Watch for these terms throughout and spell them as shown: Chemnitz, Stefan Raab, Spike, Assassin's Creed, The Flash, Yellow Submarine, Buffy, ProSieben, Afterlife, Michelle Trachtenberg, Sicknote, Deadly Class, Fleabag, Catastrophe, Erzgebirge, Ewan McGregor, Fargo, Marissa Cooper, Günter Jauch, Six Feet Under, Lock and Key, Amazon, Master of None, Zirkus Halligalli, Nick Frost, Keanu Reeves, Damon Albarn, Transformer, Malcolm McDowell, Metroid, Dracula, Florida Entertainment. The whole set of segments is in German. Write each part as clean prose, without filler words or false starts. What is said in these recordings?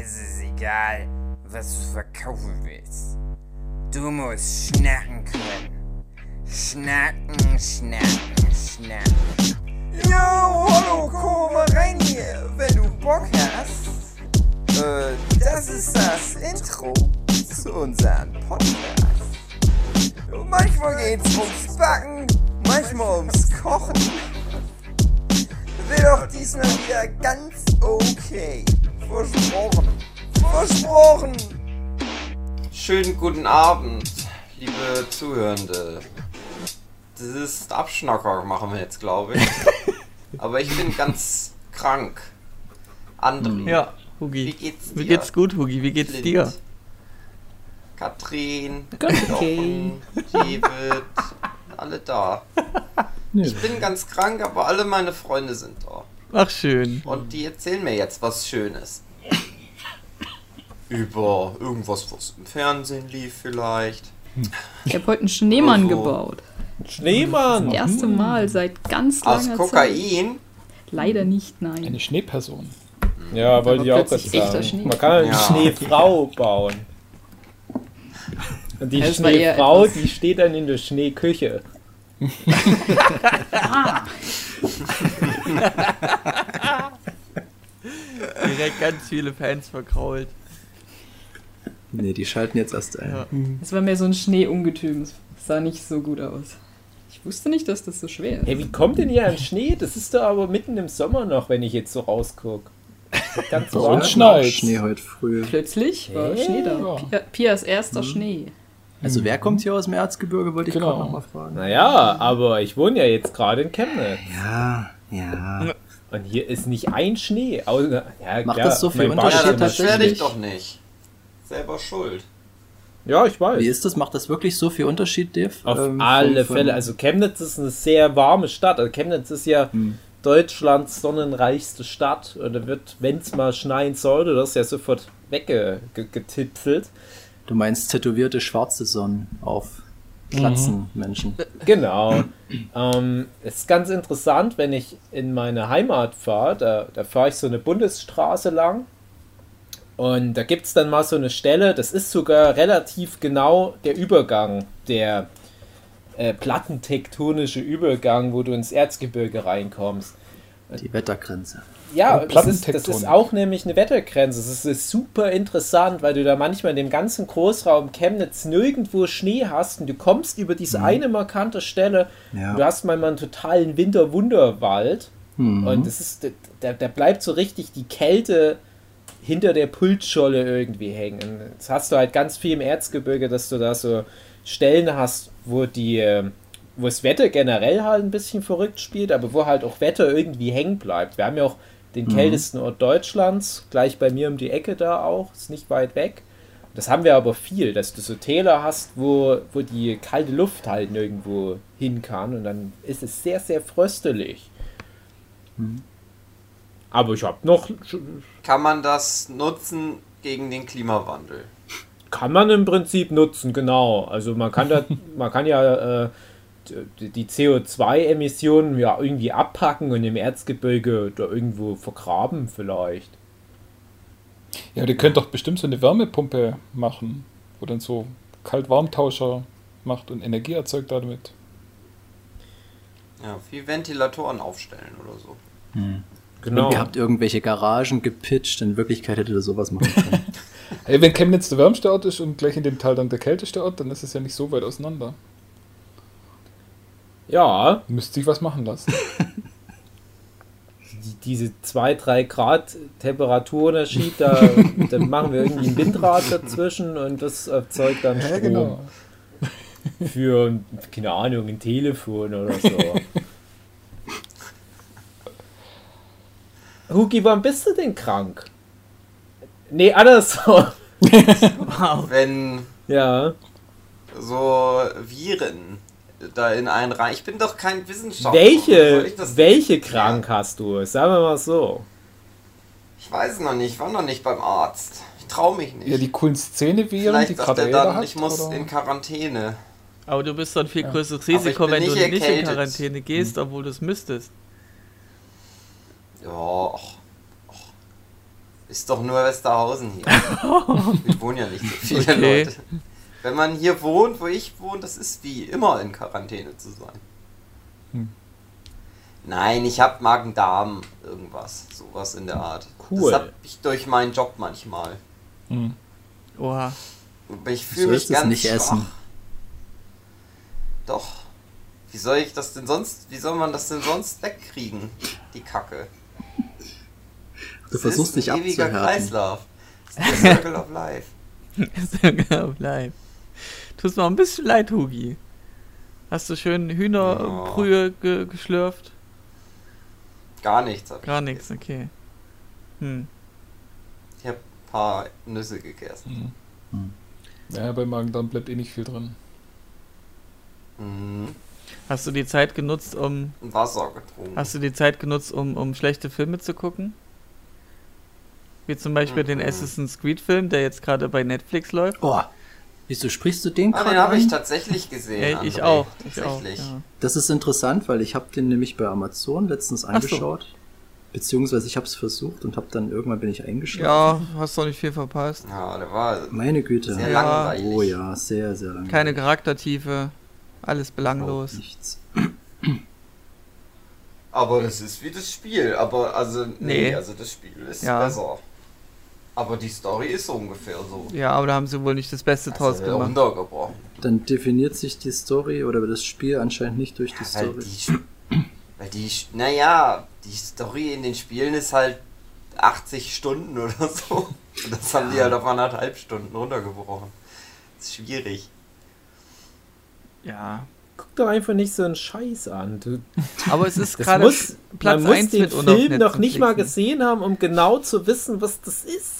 es ist egal, was du verkaufen willst. Du musst schnacken können. Schnacken, schnacken, schnacken. Jo, hallo, komm mal rein hier, wenn du Bock hast. Das ist das Intro zu unserem Podcast. Manchmal geht's ums Backen, manchmal ums Kochen. Wird auch diesmal wieder ganz okay. Versprochen. Versprochen! Schönen guten Abend, liebe Zuhörende. Das ist Abschnacker, machen wir jetzt, glaube ich. Aber ich bin ganz krank. André. Ja, Hugi. Wie geht's dir? Mir geht's gut, Hugi. Wie geht's dir? Katrin, Jochen, David, alle da. Ich bin ganz krank, aber alle meine Freunde sind da. Ach, schön. Und die erzählen mir jetzt was Schönes. Über irgendwas, was im Fernsehen lief vielleicht. Ich habe heute einen Schneemann gebaut. Schneemann! Das erste Mal seit ganz langer Zeit. Aus Kokain? Leider nicht, nein. Eine Schneeperson. Ja, wollte ich auch gerade sagen. Man kann eine Schneefrau bauen. Und die Schneefrau, die steht dann in der Schneeküche. Direkt ganz viele Fans verkrault. Ne, die schalten jetzt erst ein. Ja. Das war mehr so ein Schneeungetüm. Das sah nicht so gut aus. Ich wusste nicht, dass das so schwer ist. Hey, wie kommt denn hier an Schnee? Das ist doch aber mitten im Sommer noch, wenn ich jetzt so rausgucke. Ganz bei uns schneit. Schnee heute früh. Plötzlich war Schnee da. Pias erster Schnee. Also wer kommt hier aus dem Erzgebirge, wollte ich gerade nochmal fragen. Naja, aber ich wohne ja jetzt gerade in Chemnitz. Ja, ja. Und hier ist nicht ein Schnee. Außer, ja, macht das so viel Unterschied? Das werde ich doch nicht. Selber schuld. Ja, ich weiß. Wie ist das? Macht das wirklich so viel Unterschied, Dave? Auf alle Fälle. Also Chemnitz ist eine sehr warme Stadt. Also Chemnitz ist ja Deutschlands sonnenreichste Stadt. Und da wird, wenn es mal schneien sollte, das ja sofort weggetipselt. Du meinst tätowierte schwarze Sonnen auf Platzen, Menschen. Genau. Es ist ganz interessant, wenn ich in meine Heimat fahre, da fahre ich so eine Bundesstraße lang und da gibt es dann mal so eine Stelle, das ist sogar relativ genau der Übergang, der plattentektonische Übergang, wo du ins Erzgebirge reinkommst. Die Wettergrenze. Ja, das ist auch nämlich eine Wettergrenze. Das ist super interessant, weil du da manchmal in dem ganzen Großraum Chemnitz nirgendwo Schnee hast und du kommst über diese eine markante Stelle. Ja. Du hast manchmal einen totalen Winterwunderwald und das ist, da bleibt so richtig die Kälte hinter der Pulsscholle irgendwie hängen. Und jetzt hast du halt ganz viel im Erzgebirge, dass du da so Stellen hast, wo das Wetter generell halt ein bisschen verrückt spielt, aber wo halt auch Wetter irgendwie hängen bleibt. Wir haben ja auch den kältesten Ort Deutschlands, gleich bei mir um die Ecke da auch, ist nicht weit weg. Das haben wir aber viel, dass du so Täler hast, wo die kalte Luft halt nirgendwo hin kann und dann ist es sehr, sehr fröstelig. Aber ich habe noch... Kann man das nutzen gegen den Klimawandel? Kann man im Prinzip nutzen, genau. Also man kann ja... die CO2-Emissionen ja irgendwie abpacken und im Erzgebirge da irgendwo vergraben vielleicht. Ja, die könnt doch bestimmt so eine Wärmepumpe machen, wo dann so Kalt-Warmtauscher macht und Energie erzeugt damit. Ja, viel Ventilatoren aufstellen oder so. Genau. Und ihr habt irgendwelche Garagen gepitcht, in Wirklichkeit hättet ihr sowas machen können. Ey, wenn Chemnitz der wärmste Ort ist und gleich in dem Tal dann der kälteste Ort, dann ist es ja nicht so weit auseinander. Ja. Müsste ich was machen lassen. Diese 2-3 Grad Temperaturunterschied, da machen wir irgendwie ein Windrad dazwischen und das erzeugt dann Strom. Genau. Für, keine Ahnung, ein Telefon oder so. Hugi, wann bist du denn krank? Nee, andersrum. Wow. Wenn so Viren da in einen rein. Ich bin doch kein Wissenschaftler. Welche krank hast du? Sagen wir mal so. Ich weiß noch nicht. Ich war noch nicht beim Arzt. Ich traue mich nicht. Ja, die coolen Szene-Viren, vielleicht die gerade jeder hat. Ich muss in Quarantäne. Aber du bist dann viel größeres Risiko, wenn du nicht in Quarantäne gehst, obwohl du es müsstest. Ja, Ist doch nur Westerhausen hier. Wir wohnen ja nicht so viele Leute. Wenn man hier wohnt, wo ich wohne, das ist wie immer in Quarantäne zu sein. Hm. Nein, ich habe Magen-Darm irgendwas. Sowas in der Art. Cool. Das habe ich durch meinen Job manchmal. Hm. Oha. Ich fühle mich ganz nicht schwach. Essen. Doch. Wie soll ich das denn sonst? Wie soll man das denn sonst wegkriegen? Die Kacke. Du das versuchst dich abzuhärten. Kreislauf. Das ist der Circle of Life. Circle of Life. Tut mir ein bisschen leid, Hugi. Hast du schön Hühnerbrühe geschlürft? Gar nichts. Okay. Hm. Ich habe ein paar Nüsse gegessen. Mhm. Mhm. Ja, bei Magen-Darm bleibt eh nicht viel drin. Mhm. Hast du die Zeit genutzt, um Wasser getrunken? Hast du die Zeit genutzt, um schlechte Filme zu gucken? Wie zum Beispiel den Assassin's Creed Film, der jetzt gerade bei Netflix läuft. Oh, wieso sprichst du den gerade? Den habe ich tatsächlich gesehen. André. Ich auch. Ja. Das ist interessant, weil ich habe den nämlich bei Amazon letztens angeschaut. So. Beziehungsweise ich habe es versucht und habe dann irgendwann bin ich eingeschlafen. Ja, hast doch nicht viel verpasst. Ja, der war meine Güte. Sehr langweilig. Oh ja, sehr, sehr langweilig. Keine Charaktertiefe, alles belanglos. Nichts. Aber das ist wie das Spiel. Aber also das Spiel ist besser. Aber die Story ist so ungefähr so. Ja, aber da haben sie wohl nicht das Beste draus gemacht. Untergebrochen. Dann definiert sich die Story oder das Spiel anscheinend nicht durch die Story. Die Story in den Spielen ist halt 80 Stunden oder so. Und das haben die halt auf 1,5 Stunden runtergebrochen. Das ist schwierig. Ja. Guck doch einfach nicht so einen Scheiß an. Aber es ist gerade Platz 1 mit Film. Man muss den Film noch nicht mal gesehen haben, um genau zu wissen, was das ist.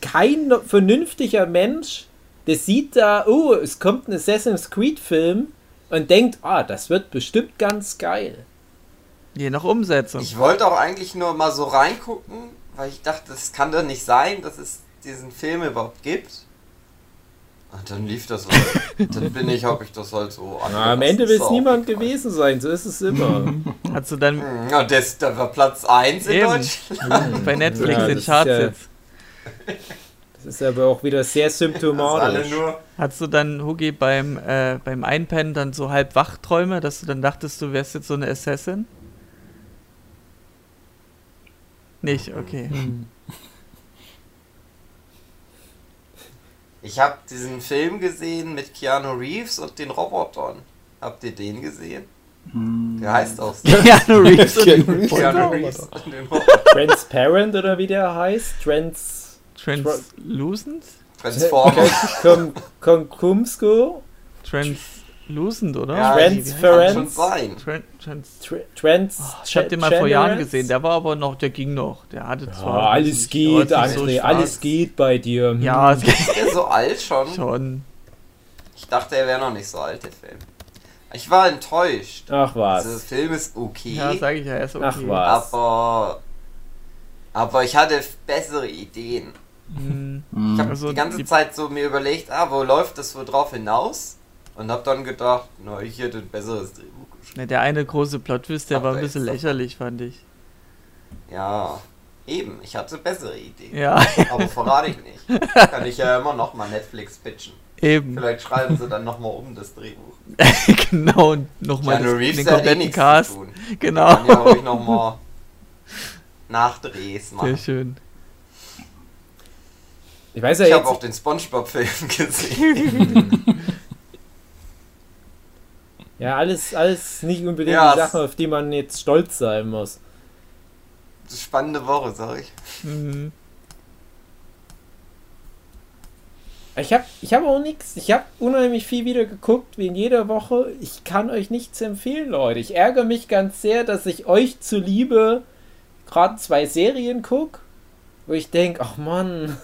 Kein vernünftiger Mensch, der sieht da, es kommt ein Assassin's Creed Film und denkt, das wird bestimmt ganz geil. Je nach Umsetzung. Ich wollte auch eigentlich nur mal so reingucken, weil ich dachte, das kann doch nicht sein, dass es diesen Film überhaupt gibt. Und dann lief das halt. Dann habe ich das halt so an. Am Ende will es niemand gewesen sein, so ist es immer. Hast du dann. Ja, da war Platz 1 in Deutschland. Bei Netflix in Charts jetzt. Das ist aber auch wieder sehr symptomatisch. Hattest du dann, Hugi, beim Einpennen dann so halb Wachträume, dass du dann dachtest, du wärst jetzt so eine Assassin? Nicht, okay. Ich habe diesen Film gesehen mit Keanu Reeves und den Robotern. Habt ihr den gesehen? Der heißt auch so. Keanu Reeves und den Robotern. Transparent oder wie der heißt? Translucent? Transformer. Kumsko? Translucent, oder? Ja, Transference. Ich hab den mal vor Jahren gesehen, der war aber noch, der ging noch. Der hatte zwar alles geht, André, alles geht bei dir. Ja, ist der so alt schon? Schon. Ich dachte, er wäre noch nicht so alt, der Film. Ich war enttäuscht. Ach was. Der Film ist okay. Ja, sag ich ja, er ist okay. Ach was. Aber ich hatte bessere Ideen. Ich habe die ganze Zeit so mir überlegt, wo läuft das wohl drauf hinaus? Und hab dann gedacht, ich hätte ein besseres Drehbuch geschrieben. Der eine große Plot-Twist, der war ein bisschen lächerlich, fand ich. Ja, eben. Ich hatte bessere Ideen. Ja. Aber verrate ich nicht. Kann ich ja immer nochmal Netflix pitchen. Eben. Vielleicht schreiben sie dann nochmal das Drehbuch. Genau, nochmal den kompletten Cast. Zu tun. Genau. Dann kann ich ruhig nochmal nachdrehs machen. Sehr schön. Ich habe auch den SpongeBob-Film gesehen. Ja, alles nicht unbedingt die Sachen, auf die man jetzt stolz sein muss. Spannende Woche, sag ich. Mhm. Ich hab auch nichts. Ich habe unheimlich viel wieder geguckt, wie in jeder Woche. Ich kann euch nichts empfehlen, Leute. Ich ärgere mich ganz sehr, dass ich euch zuliebe gerade 2 Serien gucke, wo ich denke, ach Mann,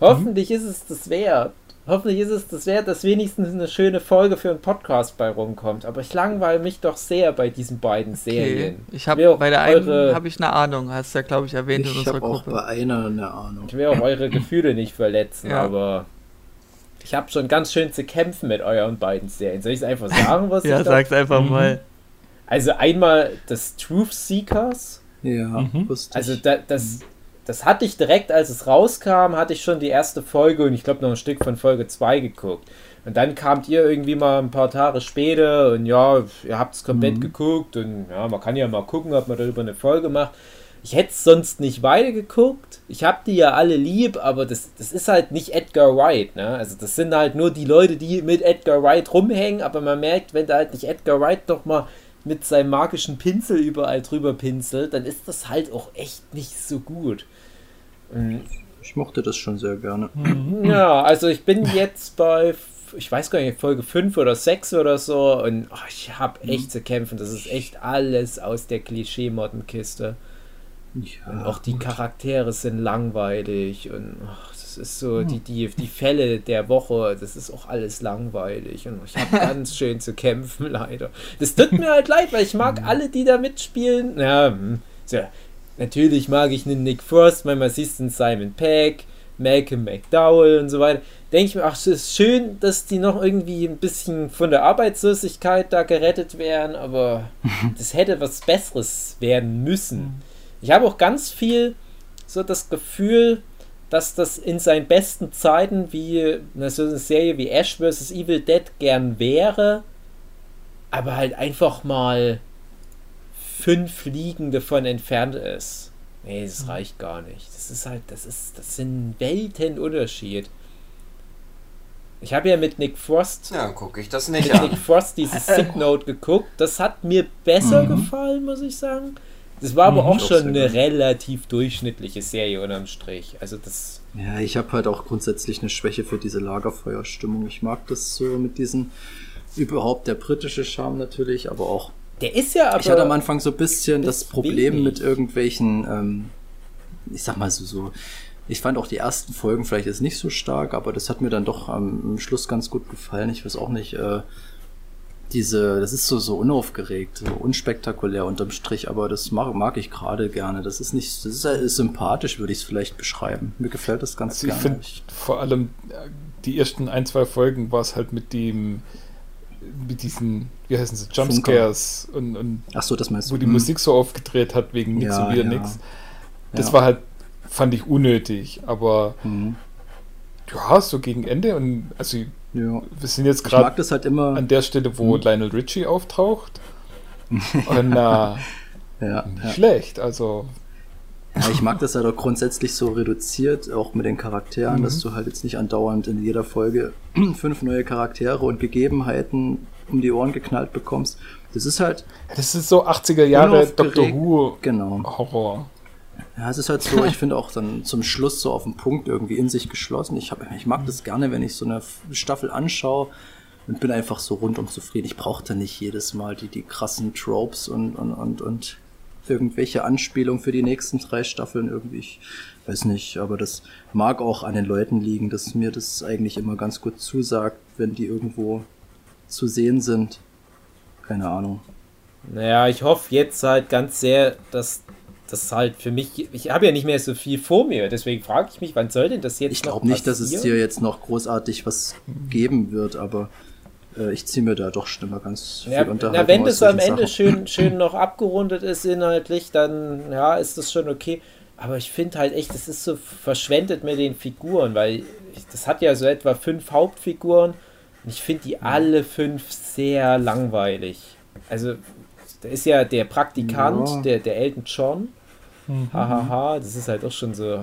hoffentlich ist es das wert. Hoffentlich ist es das wert, dass wenigstens eine schöne Folge für einen Podcast bei rumkommt. Aber ich langweile mich doch sehr bei diesen beiden Serien. Ich habe bei der einen habe ich eine Ahnung, hast du ja, glaube ich, erwähnt in unserer Gruppe. Ich habe auch bei einer eine Ahnung. Ich will auch eure Gefühle nicht verletzen, aber ich habe schon ganz schön zu kämpfen mit euren beiden Serien. Soll ich es einfach sagen, was ich sage? Ja, sag's einfach mal. Also einmal das Truth Seekers. Ja, wusste ich. Also das hatte ich direkt, als es rauskam, hatte ich schon die erste Folge und ich glaube noch ein Stück von Folge 2 geguckt. Und dann kamt ihr irgendwie mal ein paar Tage später und ja, ihr habt es komplett geguckt und ja, man kann ja mal gucken, ob man darüber eine Folge macht. Ich hätte es sonst nicht weitergeguckt. Ich habe die ja alle lieb, aber das ist halt nicht Edgar Wright, ne? Also das sind halt nur die Leute, die mit Edgar Wright rumhängen, aber man merkt, wenn da halt nicht Edgar Wright noch mal mit seinem magischen Pinsel überall drüber pinselt, dann ist das halt auch echt nicht so gut. Ich mochte das schon sehr gerne. Ja, also ich bin jetzt bei, ich weiß gar nicht, Folge 5 oder 6 oder so und ich habe echt zu kämpfen. Das ist echt alles aus der Klischee-Mottenkiste. Ja, und auch die Charaktere sind langweilig und das ist so, die Fälle der Woche, das ist auch alles langweilig und ich habe ganz schön zu kämpfen, leider. Das tut mir halt leid, weil ich mag alle, die da mitspielen. Ja, so, natürlich mag ich einen Nick Frost, meinen Assistent Simon Pegg, Malcolm McDowell und so weiter. Denke ich mir, es ist schön, dass die noch irgendwie ein bisschen von der Arbeitslosigkeit da gerettet werden, aber das hätte was Besseres werden müssen. Ich habe auch ganz viel so das Gefühl, dass das in seinen besten Zeiten wie so eine Serie wie Ash vs. Evil Dead gern wäre, aber halt einfach mal 5 Ligen davon entfernt ist. Nee, das reicht gar nicht. Das ist halt, das sind Weltenunterschied. Ich habe ja mit Nick Frost. Ja, gucke ich das nicht mit an. Nick Frost dieses Sicknote geguckt. Das hat mir besser gefallen, muss ich sagen. Das war aber auch schon eine relativ durchschnittliche Serie unterm Strich. Also das. Ja, ich habe halt auch grundsätzlich eine Schwäche für diese Lagerfeuerstimmung. Ich mag das so mit diesen, überhaupt der britische Charme natürlich, aber auch. Der ist ja aber. Ich hatte am Anfang so ein bisschen das Problem mit irgendwelchen, ich sag mal so. Ich fand auch die ersten Folgen vielleicht jetzt nicht so stark, aber das hat mir dann doch am Schluss ganz gut gefallen. Ich weiß auch nicht, das ist so unaufgeregt, so unspektakulär unterm Strich, aber das mag ich gerade gerne. Das ist nicht, das ist sympathisch, würde ich es vielleicht beschreiben. Mir gefällt das ganz gerne. Ich finde vor allem die ersten 1-2 Folgen war es halt mit diesen, wie heißen sie, Jumpscares und ach so, das meinst du, wo die Musik so aufgedreht hat wegen nix und wieder nix. Das war halt, fand ich unnötig, aber ja, so gegen Ende und also wir sind jetzt gerade halt an der Stelle, wo Lionel Richie auftaucht. Und nicht schlecht, also. Ja, ich mag das halt auch grundsätzlich so reduziert, auch mit den Charakteren, dass du halt jetzt nicht andauernd in jeder Folge 5 neue Charaktere und Gegebenheiten um die Ohren geknallt bekommst. Das ist halt. Das ist so 80er Jahre Doctor Who Horror. Ja, es ist halt so, ich finde auch dann zum Schluss so auf den Punkt irgendwie in sich geschlossen. Ich mag das gerne, wenn ich so eine Staffel anschaue und bin einfach so rundum zufrieden. Ich brauche da nicht jedes Mal die krassen Tropes und irgendwelche Anspielungen für die nächsten 3 Staffeln irgendwie. Ich weiß nicht, aber das mag auch an den Leuten liegen, dass mir das eigentlich immer ganz gut zusagt, wenn die irgendwo zu sehen sind. Keine Ahnung. Naja, ich hoffe jetzt halt ganz sehr, dass das halt für mich, ich habe ja nicht mehr so viel vor mir, deswegen frage ich mich, wann soll denn das jetzt ich noch passieren? Ich glaube nicht, dass es dir jetzt noch großartig was geben wird, aber ich ziehe mir da doch schon mal ganz viel Unterhaltung. Na, wenn das am Ende schön noch abgerundet ist inhaltlich, dann ist das schon okay, aber ich finde halt echt, das ist so verschwendet mit den Figuren, weil das hat ja so etwa 5 Hauptfiguren und ich finde die alle 5 sehr langweilig. Also da ist ja der Praktikant, der Elton John. Das ist halt auch schon so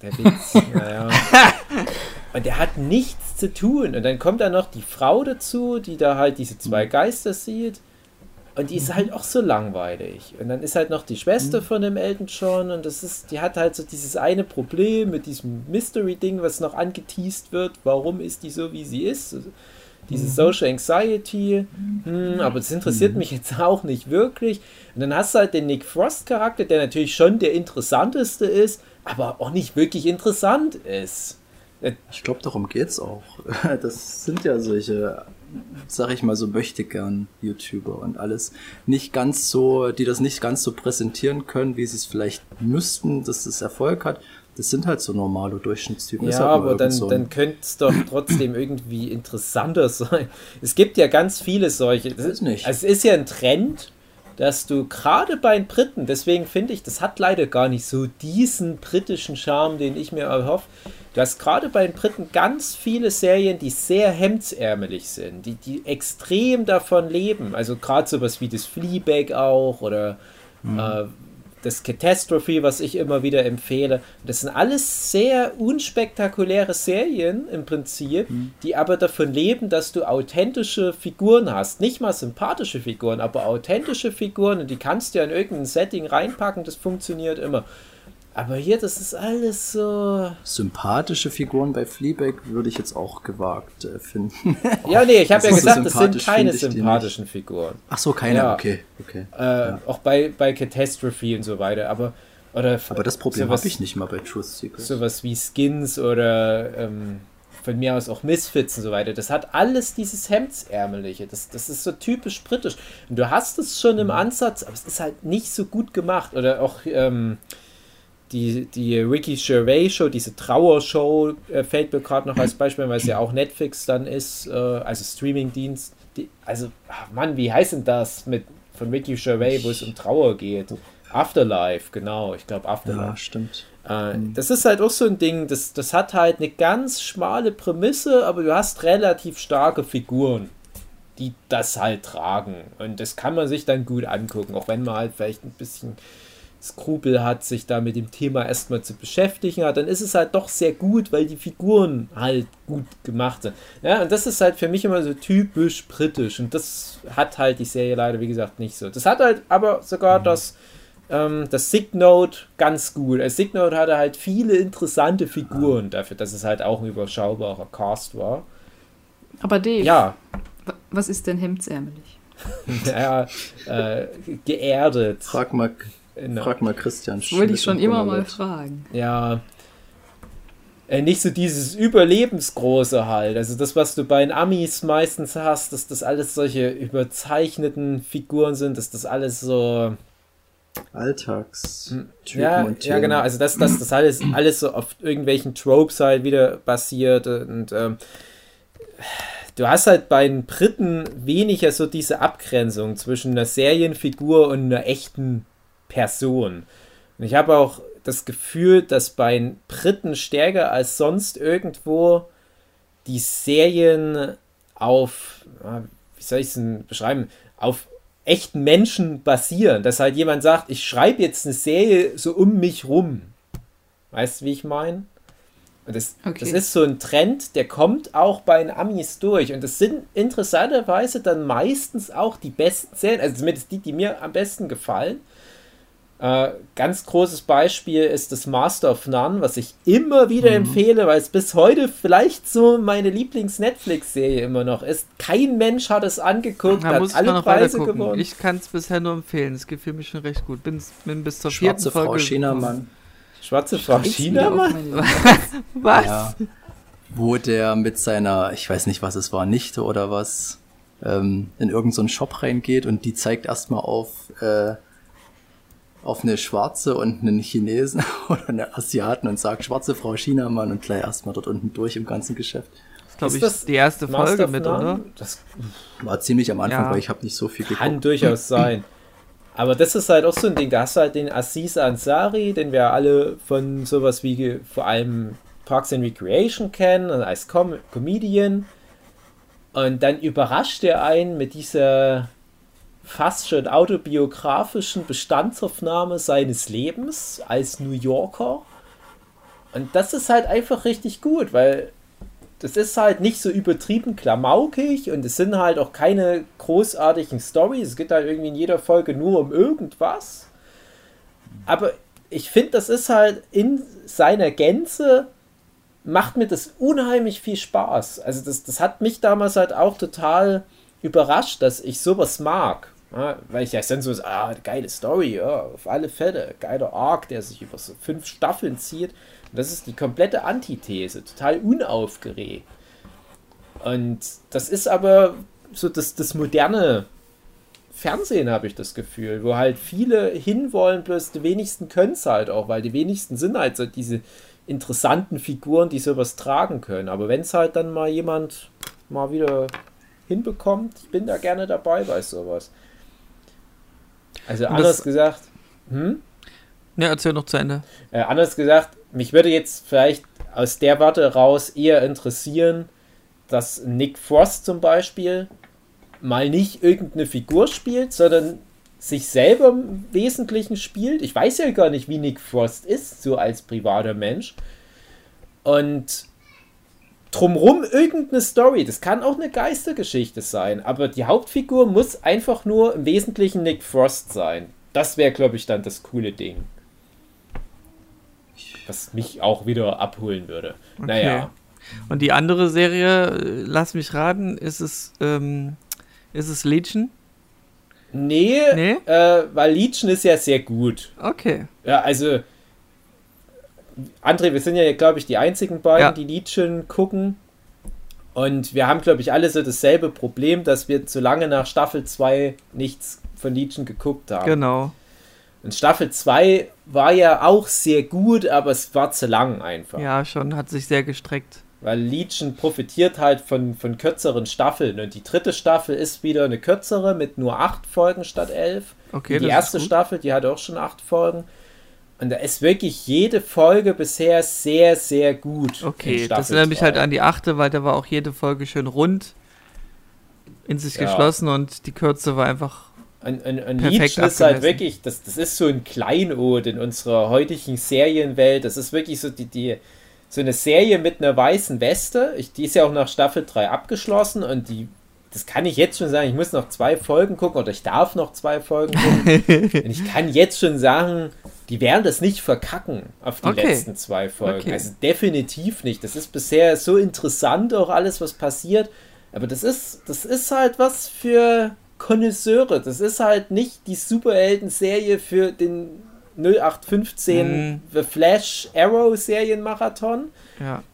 der Witz. Und der hat nichts zu tun. Und dann kommt da noch die Frau dazu, die da halt diese 2 Geister sieht. Und die ist halt auch so langweilig. Und dann ist halt noch die Schwester von dem Elton John. Und die hat halt so dieses eine Problem mit diesem Mystery-Ding, was noch angeteased wird. Warum ist die so, wie sie ist? Diese Social Anxiety, aber das interessiert mich jetzt auch nicht wirklich. Und dann hast du halt den Nick Frost-Charakter, der natürlich schon der interessanteste ist, aber auch nicht wirklich interessant ist. Ich glaube, darum geht's auch. Das sind ja solche, sag ich mal so, Möchtegern-YouTuber und alles, nicht ganz so, die das nicht ganz so präsentieren können, wie sie es vielleicht müssten, dass es Erfolg hat. Das sind halt so normale Durchschnittstypen. Ja, halt aber dann könnte es doch trotzdem irgendwie interessanter sein. Es gibt ja ganz viele solche. Das ist nicht. Also es ist ja ein Trend, dass du gerade bei den Briten, deswegen finde ich, das hat leider gar nicht so diesen britischen Charme, den ich mir erhoffe, du hast gerade bei den Briten ganz viele Serien, die sehr hemdsärmelig sind, die extrem davon leben. Also gerade sowas wie das Fleabag auch oder das Catastrophe, was ich immer wieder empfehle. Das sind alles sehr unspektakuläre Serien im Prinzip, die aber davon leben, dass du authentische Figuren hast. Nicht mal sympathische Figuren, aber authentische Figuren, und die kannst du ja in irgendein Setting reinpacken, das funktioniert immer. Aber hier, das ist alles so... Sympathische Figuren bei Fleabag würde ich jetzt auch gewagt finden. Ja, nee, ich habe ja gesagt, so das sind keine sympathischen Figuren. Ach so, keine, ja. Okay. Ja. Auch bei Catastrophe und so weiter, aber das Problem habe ich nicht mal bei Truth Seekers. Sowas wie Skins oder von mir aus auch Misfits und so weiter, das hat alles dieses Hemdsärmelige, das ist so typisch britisch. Und du hast es schon im Ansatz, aber es ist halt nicht so gut gemacht. Oder auch... Die Ricky Gervais Show, diese Trauershow, fällt mir gerade noch als Beispiel, weil es ja auch Netflix dann ist, also Streamingdienst. Wie heißt denn das von Ricky Gervais, wo es um Trauer geht? Afterlife, genau, ich glaube Afterlife. Ja, stimmt. Das ist halt auch so ein Ding, das hat halt eine ganz schmale Prämisse, aber du hast relativ starke Figuren, die das halt tragen. Und das kann man sich dann gut angucken, auch wenn man halt vielleicht ein bisschen Skrupel hat, sich da mit dem Thema erstmal zu beschäftigen, dann ist es halt doch sehr gut, weil die Figuren halt gut gemacht sind. Ja, und das ist halt für mich immer so typisch britisch, und das hat halt die Serie leider, wie gesagt, nicht so. Das hat halt aber sogar das Sicknote ganz gut. Also Sicknote hatte halt viele interessante Figuren dafür, dass es halt auch ein überschaubarer Cast war. Aber Dave, ja. Was ist denn hemdsärmelig? Geerdet. Frag mal Christian. Wollte ich schon immer mal fragen. Ja. Nicht so dieses Überlebensgroße halt. Also das, was du bei den Amis meistens hast, dass das alles solche überzeichneten Figuren sind, dass das alles so... Alltagstypen und Themen. Ja, genau. Also das alles so auf irgendwelchen Tropes halt wieder basiert. Und du hast halt bei den Briten weniger so diese Abgrenzung zwischen einer Serienfigur und einer echten Person. Und ich habe auch das Gefühl, dass bei Briten stärker als sonst irgendwo die Serien auf, wie soll ich es denn beschreiben, auf echten Menschen basieren. Dass halt jemand sagt, ich schreibe jetzt eine Serie so um mich rum. Weißt du, wie ich meine? Und das ist so ein Trend, der kommt auch bei den Amis durch. Und das sind interessanterweise dann meistens auch die besten Serien, also zumindest die mir am besten gefallen. Ganz großes Beispiel ist das Master of None, was ich immer wieder empfehle, weil es bis heute vielleicht so meine Lieblings-Netflix-Serie immer noch ist. Kein Mensch hat es angeguckt, hat alle Preise gewonnen. Ich kann es bisher nur empfehlen, es gefiel mir schon recht gut. Bin bis zur vierten Folge. Schwarze Frau Chinamann? Was? Ja. Wo der mit seiner, ich weiß nicht, was es war, Nichte oder was, in irgendeinen so Shop reingeht, und die zeigt erstmal auf eine Schwarze und einen Chinesen oder einen Asiaten und sagt, schwarze Frau Chinamann, und gleich erstmal dort unten durch im ganzen Geschäft. Das ist, glaube ich, die erste Folge mit, oder? Das war ziemlich am Anfang, weil ich habe nicht so viel geguckt. Kann durchaus sein. Aber das ist halt auch so ein Ding, da hast du halt den Aziz Ansari, den wir alle von sowas wie vor allem Parks and Recreation kennen, als Comedian. Und dann überrascht er einen mit dieser fast schon autobiografischen Bestandsaufnahme seines Lebens als New Yorker. Und das ist halt einfach richtig gut, weil das ist halt nicht so übertrieben klamaukig, und es sind halt auch keine großartigen Storys. Es geht halt irgendwie in jeder Folge nur um irgendwas. Aber ich finde, das ist halt in seiner Gänze, macht mir das unheimlich viel Spaß. Also das hat mich damals halt auch total überrascht, dass ich sowas mag. Ja, weil ich ja dann so, geile Story, ja, auf alle Fälle, geiler Arc, der sich über so 5 Staffeln zieht. Und das ist die komplette Antithese, total unaufgeregt. Und das ist aber so das moderne Fernsehen, habe ich das Gefühl, wo halt viele hinwollen, bloß die wenigsten können es halt auch, weil die wenigsten sind halt so diese interessanten Figuren, die sowas tragen können. Aber wenn es halt dann mal jemand mal wieder hinbekommt, ich bin da gerne dabei bei sowas. Also anders gesagt... Hm? Ja, erzähl noch zu Ende. Anders gesagt, mich würde jetzt vielleicht aus der Warte raus eher interessieren, dass Nick Frost zum Beispiel mal nicht irgendeine Figur spielt, sondern sich selber im Wesentlichen spielt. Ich weiß ja gar nicht, wie Nick Frost ist, so als privater Mensch. Und drumrum irgendeine Story. Das kann auch eine Geistergeschichte sein, aber die Hauptfigur muss einfach nur im Wesentlichen Nick Frost sein. Das wäre, glaube ich, dann das coole Ding. Was mich auch wieder abholen würde. Okay. Naja. Und die andere Serie, lass mich raten, ist es Legion? Nee? Weil Legion ist ja sehr gut. Okay. Ja, also, André, wir sind ja, glaube ich, die einzigen beiden, die Legion gucken. Und wir haben, glaube ich, alle so dasselbe Problem, dass wir zu lange nach Staffel 2 nichts von Legion geguckt haben. Genau. Und Staffel 2 war ja auch sehr gut, aber es war zu lang einfach. Ja, schon, hat sich sehr gestreckt. Weil Legion profitiert halt von kürzeren Staffeln. Und die dritte Staffel ist wieder eine kürzere mit nur 8 Folgen statt 11. Okay, die erste Staffel, die hat auch schon 8 Folgen. Und da ist wirklich jede Folge bisher sehr, sehr gut. Okay, das erinnert mich halt an die 8., weil da war auch jede Folge schön rund in sich geschlossen und die Kürze war einfach... Ein Legion ist halt wirklich, das ist so ein Kleinod in unserer heutigen Serienwelt. Das ist wirklich so so eine Serie mit einer weißen Weste. Die ist ja auch nach Staffel 3 abgeschlossen und das kann ich jetzt schon sagen, ich muss noch 2 Folgen gucken oder ich darf noch 2 Folgen gucken. Und ich kann jetzt schon sagen, die werden das nicht verkacken auf die letzten 2 Folgen. Okay. Also definitiv nicht. Das ist bisher so interessant, auch alles, was passiert. Aber das ist halt was für Konnoisseure, das ist halt nicht die Superhelden-Serie für den 0815 The Flash Arrow-Serienmarathon,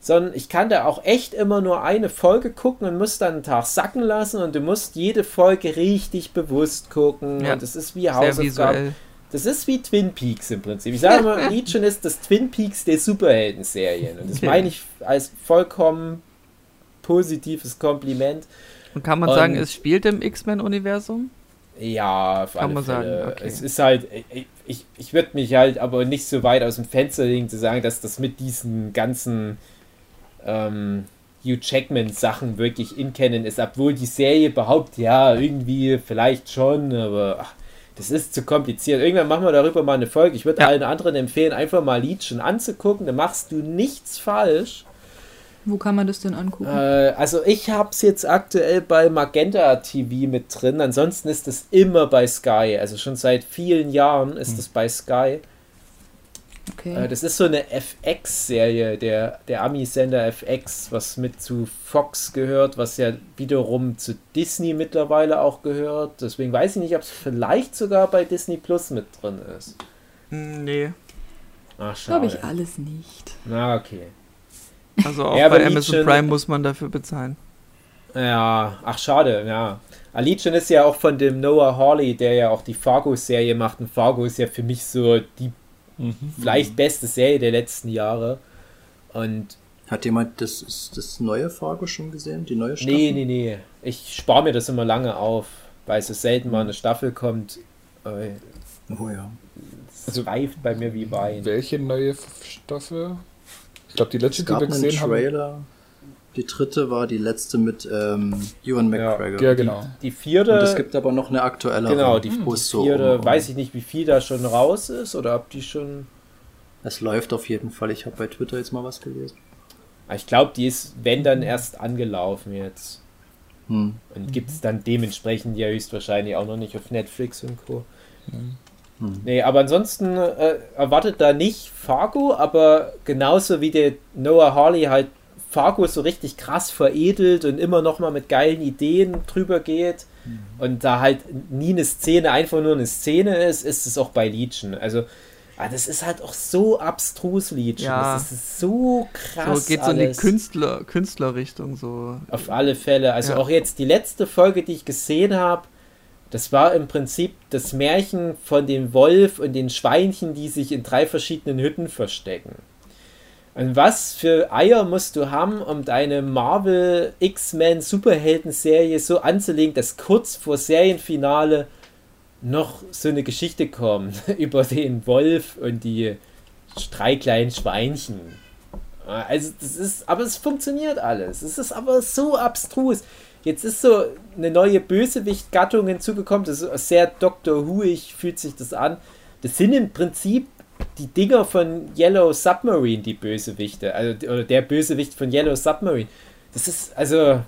sondern ich kann da auch echt immer nur eine Folge gucken und muss dann einen Tag sacken lassen und du musst jede Folge richtig bewusst gucken und das ist wie Hausaufgaben. Das ist wie Twin Peaks im Prinzip. Ich sage immer, Legion ist das Twin Peaks der Superhelden-Serien und das meine ich als vollkommen positives Kompliment. Und kann man sagen, es spielt im X-Men-Universum? Ja, auf alle Fälle. Okay. Es ist halt, ich würde mich halt aber nicht so weit aus dem Fenster legen, zu sagen, dass das mit diesen ganzen Hugh Jackman-Sachen wirklich in Canon ist, obwohl die Serie behauptet, ja, irgendwie vielleicht schon, aber das ist zu kompliziert. Irgendwann machen wir darüber mal eine Folge. Ich würde allen anderen empfehlen, einfach mal Legion anzugucken, dann machst du nichts falsch. Wo kann man das denn angucken? Also ich habe es jetzt aktuell bei Magenta TV mit drin. Ansonsten ist es immer bei Sky. Also schon seit vielen Jahren ist es bei Sky. Okay. Das ist so eine FX-Serie, der Ami-Sender FX, was mit zu Fox gehört, was ja wiederum zu Disney mittlerweile auch gehört. Deswegen weiß ich nicht, ob es vielleicht sogar bei Disney Plus mit drin ist. Nee. Ach, schade. Glaube ich alles nicht. Na, okay. Also auch bei Amazon Legion, Prime muss man dafür bezahlen. Ja, ach schade, ja. Legion ist ja auch von dem Noah Hawley, der ja auch die Fargo-Serie macht. Und Fargo ist ja für mich so die vielleicht beste Serie der letzten Jahre. Und hat jemand das neue Fargo schon gesehen? Die neue Staffel? Nee. Ich spare mir das immer lange auf, weil es so selten mal eine Staffel kommt. Oh ja. Es reift bei mir wie Wein. Welche neue Staffel? Ich glaube, die letzte, die wir gesehen haben. Die dritte war die letzte mit Ewan McGregor. Ja, genau. Die vierte. Und es gibt aber noch eine aktuelle. Genau, die vierte. Weiß ich nicht, wie viel da schon raus ist oder ob die schon. Es läuft auf jeden Fall. Ich habe bei Twitter jetzt mal was gelesen. Ich glaube, die ist, wenn dann, erst angelaufen jetzt. Und gibt es dann dementsprechend ja höchstwahrscheinlich auch noch nicht auf Netflix und Co. Nee, aber ansonsten erwartet da nicht Fargo, aber genauso wie der Noah Hawley halt Fargo so richtig krass veredelt und immer nochmal mit geilen Ideen drüber geht und da halt nie eine Szene einfach nur eine Szene ist, ist es auch bei Legion. Also, das ist halt auch so abstrus Legion. Ja. Das ist so krass. So geht so in die Künstlerrichtung so. Auf alle Fälle. Also auch jetzt die letzte Folge, die ich gesehen habe, das war im Prinzip das Märchen von dem Wolf und den Schweinchen, die sich in 3 verschiedenen Hütten verstecken. Und was für Eier musst du haben, um deine Marvel-X-Men-Superhelden-Serie so anzulegen, dass kurz vor Serienfinale noch so eine Geschichte kommt über den Wolf und die drei kleinen Schweinchen. Also das ist, aber es funktioniert alles. Es ist aber so abstrus. Jetzt ist so eine neue Bösewicht-Gattung hinzugekommen. Das ist sehr Doctor Who-ig, fühlt sich das an. Das sind im Prinzip die Dinger von Yellow Submarine, die Bösewichte. Also, oder der Bösewicht von Yellow Submarine. Das ist, also...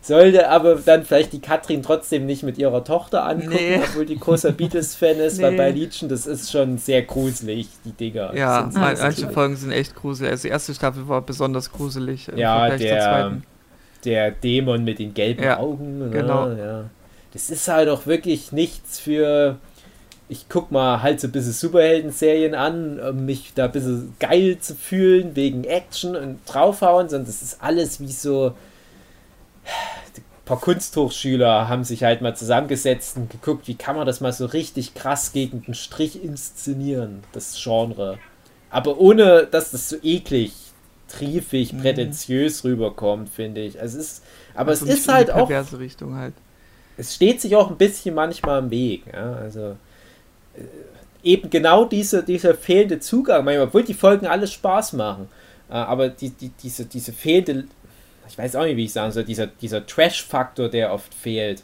Sollte aber dann vielleicht die Katrin trotzdem nicht mit ihrer Tochter angucken, obwohl die großer Beatles-Fan ist, weil bei Legion, das ist schon sehr gruselig, die Dinger. Ja, manche Folgen sind echt gruselig. Also die erste Staffel war besonders gruselig im Vergleich zur zweiten. Der Dämon mit den gelben Augen. Genau. Ja. Das ist halt auch wirklich nichts für... Ich guck mal halt so ein bisschen Superhelden-Serien an, um mich da ein bisschen geil zu fühlen, wegen Action und draufhauen, sondern das ist alles wie so... Ein paar Kunsthochschüler haben sich halt mal zusammengesetzt und geguckt, wie kann man das mal so richtig krass gegen den Strich inszenieren, das Genre. Aber ohne, dass das so eklig, triefig, prätentiös rüberkommt, finde ich. Also es ist, aber also es ist halt auch... perverse Richtung halt. Es steht sich auch ein bisschen manchmal im Weg. Ja? Also eben genau dieser fehlende Zugang, manchmal, obwohl die Folgen alles Spaß machen, aber diese fehlende... Ich weiß auch nicht, wie ich sagen soll, dieser Trash-Faktor, der oft fehlt,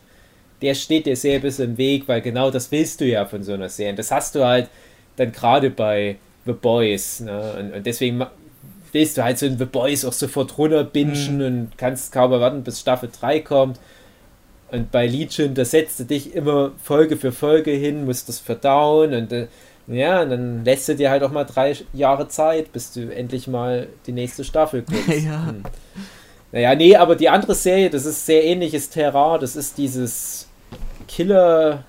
der steht dir sehr ein bisschen im Weg, weil genau das willst du ja von so einer Serie. Das hast du halt dann gerade bei The Boys. Ne? Und deswegen willst du halt so in The Boys auch sofort runterbingen und kannst kaum erwarten, bis Staffel 3 kommt. Und bei Legion, da setzt du dich immer Folge für Folge hin, musst das verdauen und ja, und dann lässt du dir halt auch mal 3 Jahre Zeit, bis du endlich mal die nächste Staffel guckst. Ja. Naja, nee, aber die andere Serie, das ist sehr ähnliches Terrain, das ist dieses Schule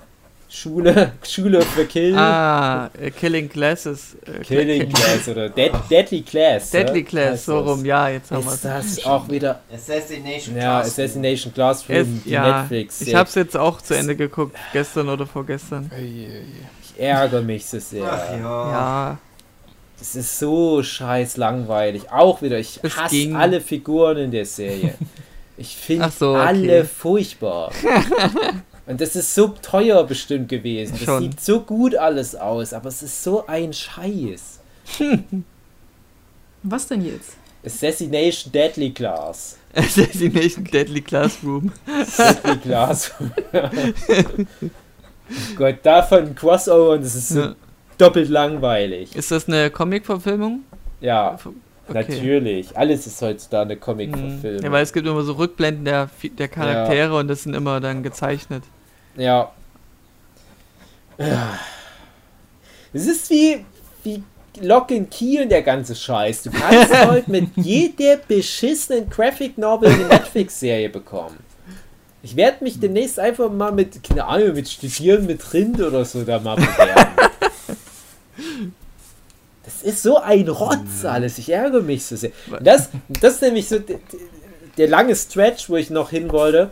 für Killen. Killing Classes. Killing Class oder Deadly Class. Deadly Class, so rum, ja, jetzt haben wir es. Ist das auch wieder... Assassination Classroom. Ja, Assassination Classroom, die Netflix. Ich hab's jetzt auch zu Ende geguckt, gestern oder vorgestern. Ich ärgere mich so sehr. Ach ja. Es ist so scheiß langweilig. Auch wieder, ich hasse alle Figuren in der Serie. Ich finde alle furchtbar. Und das ist so teuer bestimmt gewesen. Das sieht so gut alles aus, aber es ist so ein Scheiß. Was denn jetzt? Assassination Deadly Class. Assassination Deadly Classroom. Deadly Classroom. Oh Gott, davon ein Crossover und das ist so... doppelt langweilig. Ist das eine Comic-Verfilmung? Ja, natürlich. Alles ist heutzutage eine Comic-Verfilmung. Ja, weil es gibt immer so Rückblenden der Charaktere und das sind immer dann gezeichnet. Ja. Es ist wie Lock and Key und der ganze Scheiß. Du kannst heute mit jeder beschissenen Graphic Novel eine Netflix-Serie bekommen. Ich werde mich demnächst einfach mal mit, keine Ahnung, mit Studieren mit Rind oder so da mal bewerben. Das ist so ein Rotz alles, ich ärgere mich so sehr. Das ist nämlich so der lange Stretch, wo ich noch hin wollte.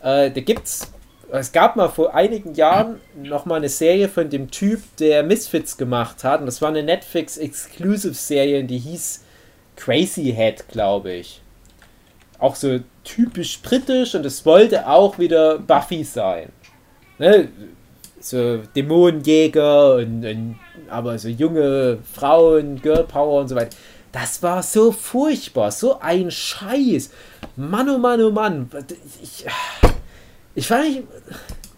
Es gab mal vor einigen Jahren nochmal eine Serie von dem Typ, der Misfits gemacht hat. Und das war eine Netflix-Exclusive-Serie, die hieß Crazy Head, glaube ich. Auch so typisch britisch und es wollte auch wieder Buffy sein. Ne? So Dämonenjäger und aber so junge Frauen, Girl Power und so weiter. Das war so furchtbar, so ein Scheiß. Mann, oh Mann, oh Mann. Ich frage mich,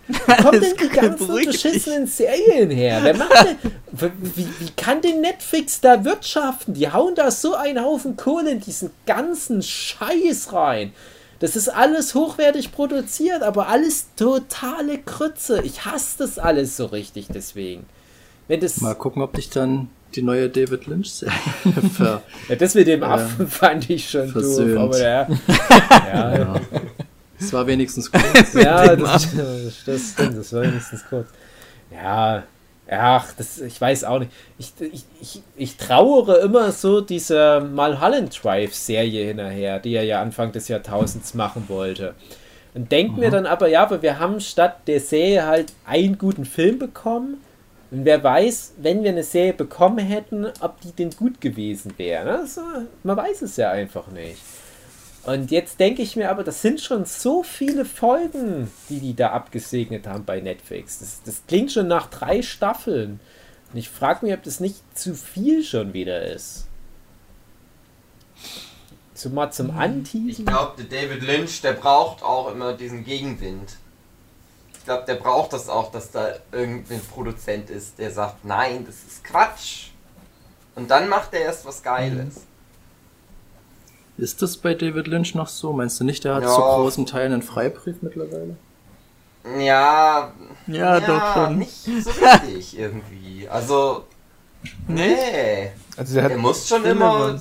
wo kommen denn die ganzen beschissenen Serien her? Wer macht denn, wie kann denn Netflix da wirtschaften? Die hauen da so einen Haufen Kohle in diesen ganzen Scheiß rein. Das ist alles hochwertig produziert, aber alles totale Krütze. Ich hasse das alles so richtig deswegen. Mal gucken, ob dich dann die neue David Lynch-Serie das mit dem Affen fand ich schon versöhnt. Doof. Aber ja. Das war wenigstens kurz. Ja, das stimmt, das war wenigstens kurz. Ja, ach, ich weiß auch nicht. Ich trauere immer so diese Mulholland Drive-Serie hinterher, die er ja Anfang des Jahrtausends machen wollte. Und denke mir dann aber wir haben statt der Serie halt einen guten Film bekommen. Und wer weiß, wenn wir eine Serie bekommen hätten, ob die denn gut gewesen wäre. Ne? Man weiß es ja einfach nicht. Und jetzt denke ich mir aber, das sind schon so viele Folgen, die die da abgesegnet haben bei Netflix. Das klingt schon nach 3 Staffeln. Und ich frage mich, ob das nicht zu viel schon wieder ist. Zumal zum Anti. Ich glaube, der David Lynch, der braucht auch immer diesen Gegenwind. Ich glaube, der braucht das auch, dass da irgendein Produzent ist, der sagt, nein, das ist Quatsch. Und dann macht er erst was Geiles. Ist das bei David Lynch noch so? Meinst du nicht, der hat zu großen Teilen einen Freibrief mittlerweile? Ja, doch schon. Nicht so richtig irgendwie. Also, nee. Also der muss schon immer,